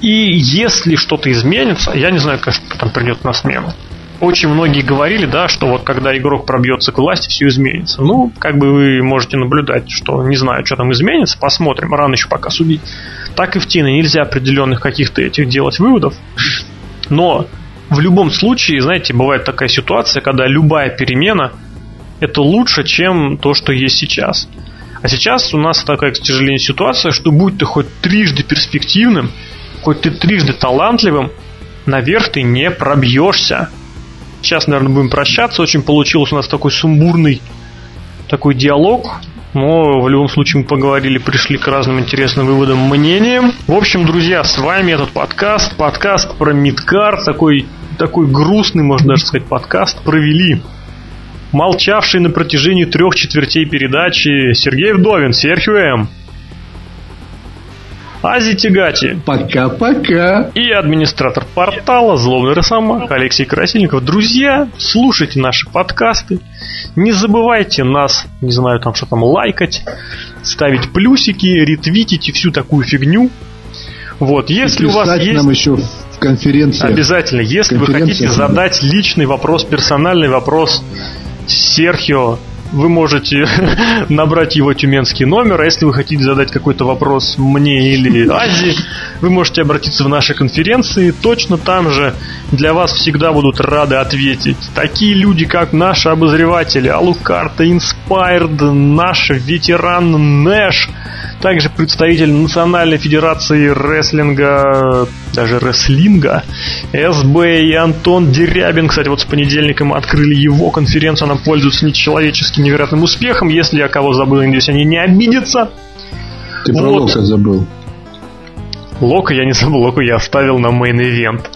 И если что-то изменится, я не знаю, конечно, кто там придет на смену. Очень многие говорили, да, что вот когда игрок пробьется к власти, все изменится. Ну, как бы вы можете наблюдать, что не знаю, что там изменится, посмотрим, рано еще пока судить. Так и в TNA нельзя определенных каких-то этих делать выводов. Но в любом случае, знаете, бывает такая ситуация, когда любая перемена это лучше, чем то, что есть сейчас. А сейчас у нас такая, к сожалению, ситуация, что будь ты хоть трижды перспективным, хоть ты трижды талантливым, наверх ты не пробьешься. Сейчас, наверное, будем прощаться. Очень получился у нас такой сумбурный такой диалог. Но в любом случае мы поговорили, пришли к разным интересным выводам, мнениям. В общем, друзья, с вами этот подкаст. Подкаст про мидкард. Такой грустный, можно даже сказать, подкаст провели. Молчавший на протяжении 3 четвертей передачи Сергей Вдовин, Серхио М, Азия Тегатти. Пока-пока. И администратор портала «Злобный Росомах» Алексей Красильников. Друзья, слушайте наши подкасты. Не забывайте нас, не знаю, там что там, лайкать, ставить плюсики, ретвитить и всю такую фигню. Вот, если у вас есть... нам еще в конференции. Обязательно. Если вы хотите задать личный вопрос, персональный вопрос Серхио, вы можете набрать его тюменский номер. А если вы хотите задать какой-то вопрос мне или Азии, вы можете обратиться в наши конференции. Точно там же для вас всегда будут рады ответить такие люди, как наши обозреватели Алукарта, Инспайрд, наш ветеран Нэш, также представитель Национальной Федерации Рестлинга, даже Рестлинга, СБ, и Антон Дерябин. Кстати, вот с понедельника мы открыли его конференцию. Она пользуется нечеловеческим невероятным успехом. Если я кого забыл, надеюсь, они не обидятся. Ты про Лока забыл. Лока я не забыл, Лока я оставил на мейн-ивент.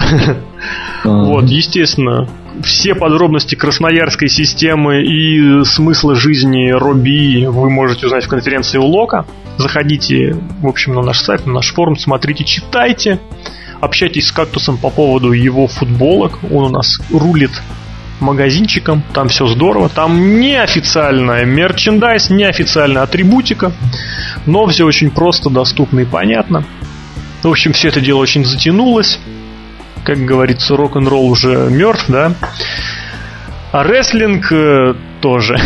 Вот, естественно, все подробности красноярской системы и смысла жизни Роби вы можете узнать в конференции у Лока. Заходите, в общем, на наш сайт, на наш форум, смотрите, читайте. Общайтесь с Кактусом по поводу его футболок. Он у нас рулит магазинчиком, там все здорово. Там неофициальная мерчендайз, неофициальная атрибутика, но все очень просто, доступно и понятно. В общем, все это дело очень затянулось. Как говорится, рок-н-ролл уже мертв, да? А рестлинг тоже.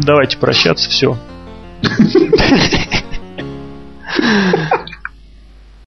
Давайте прощаться, все.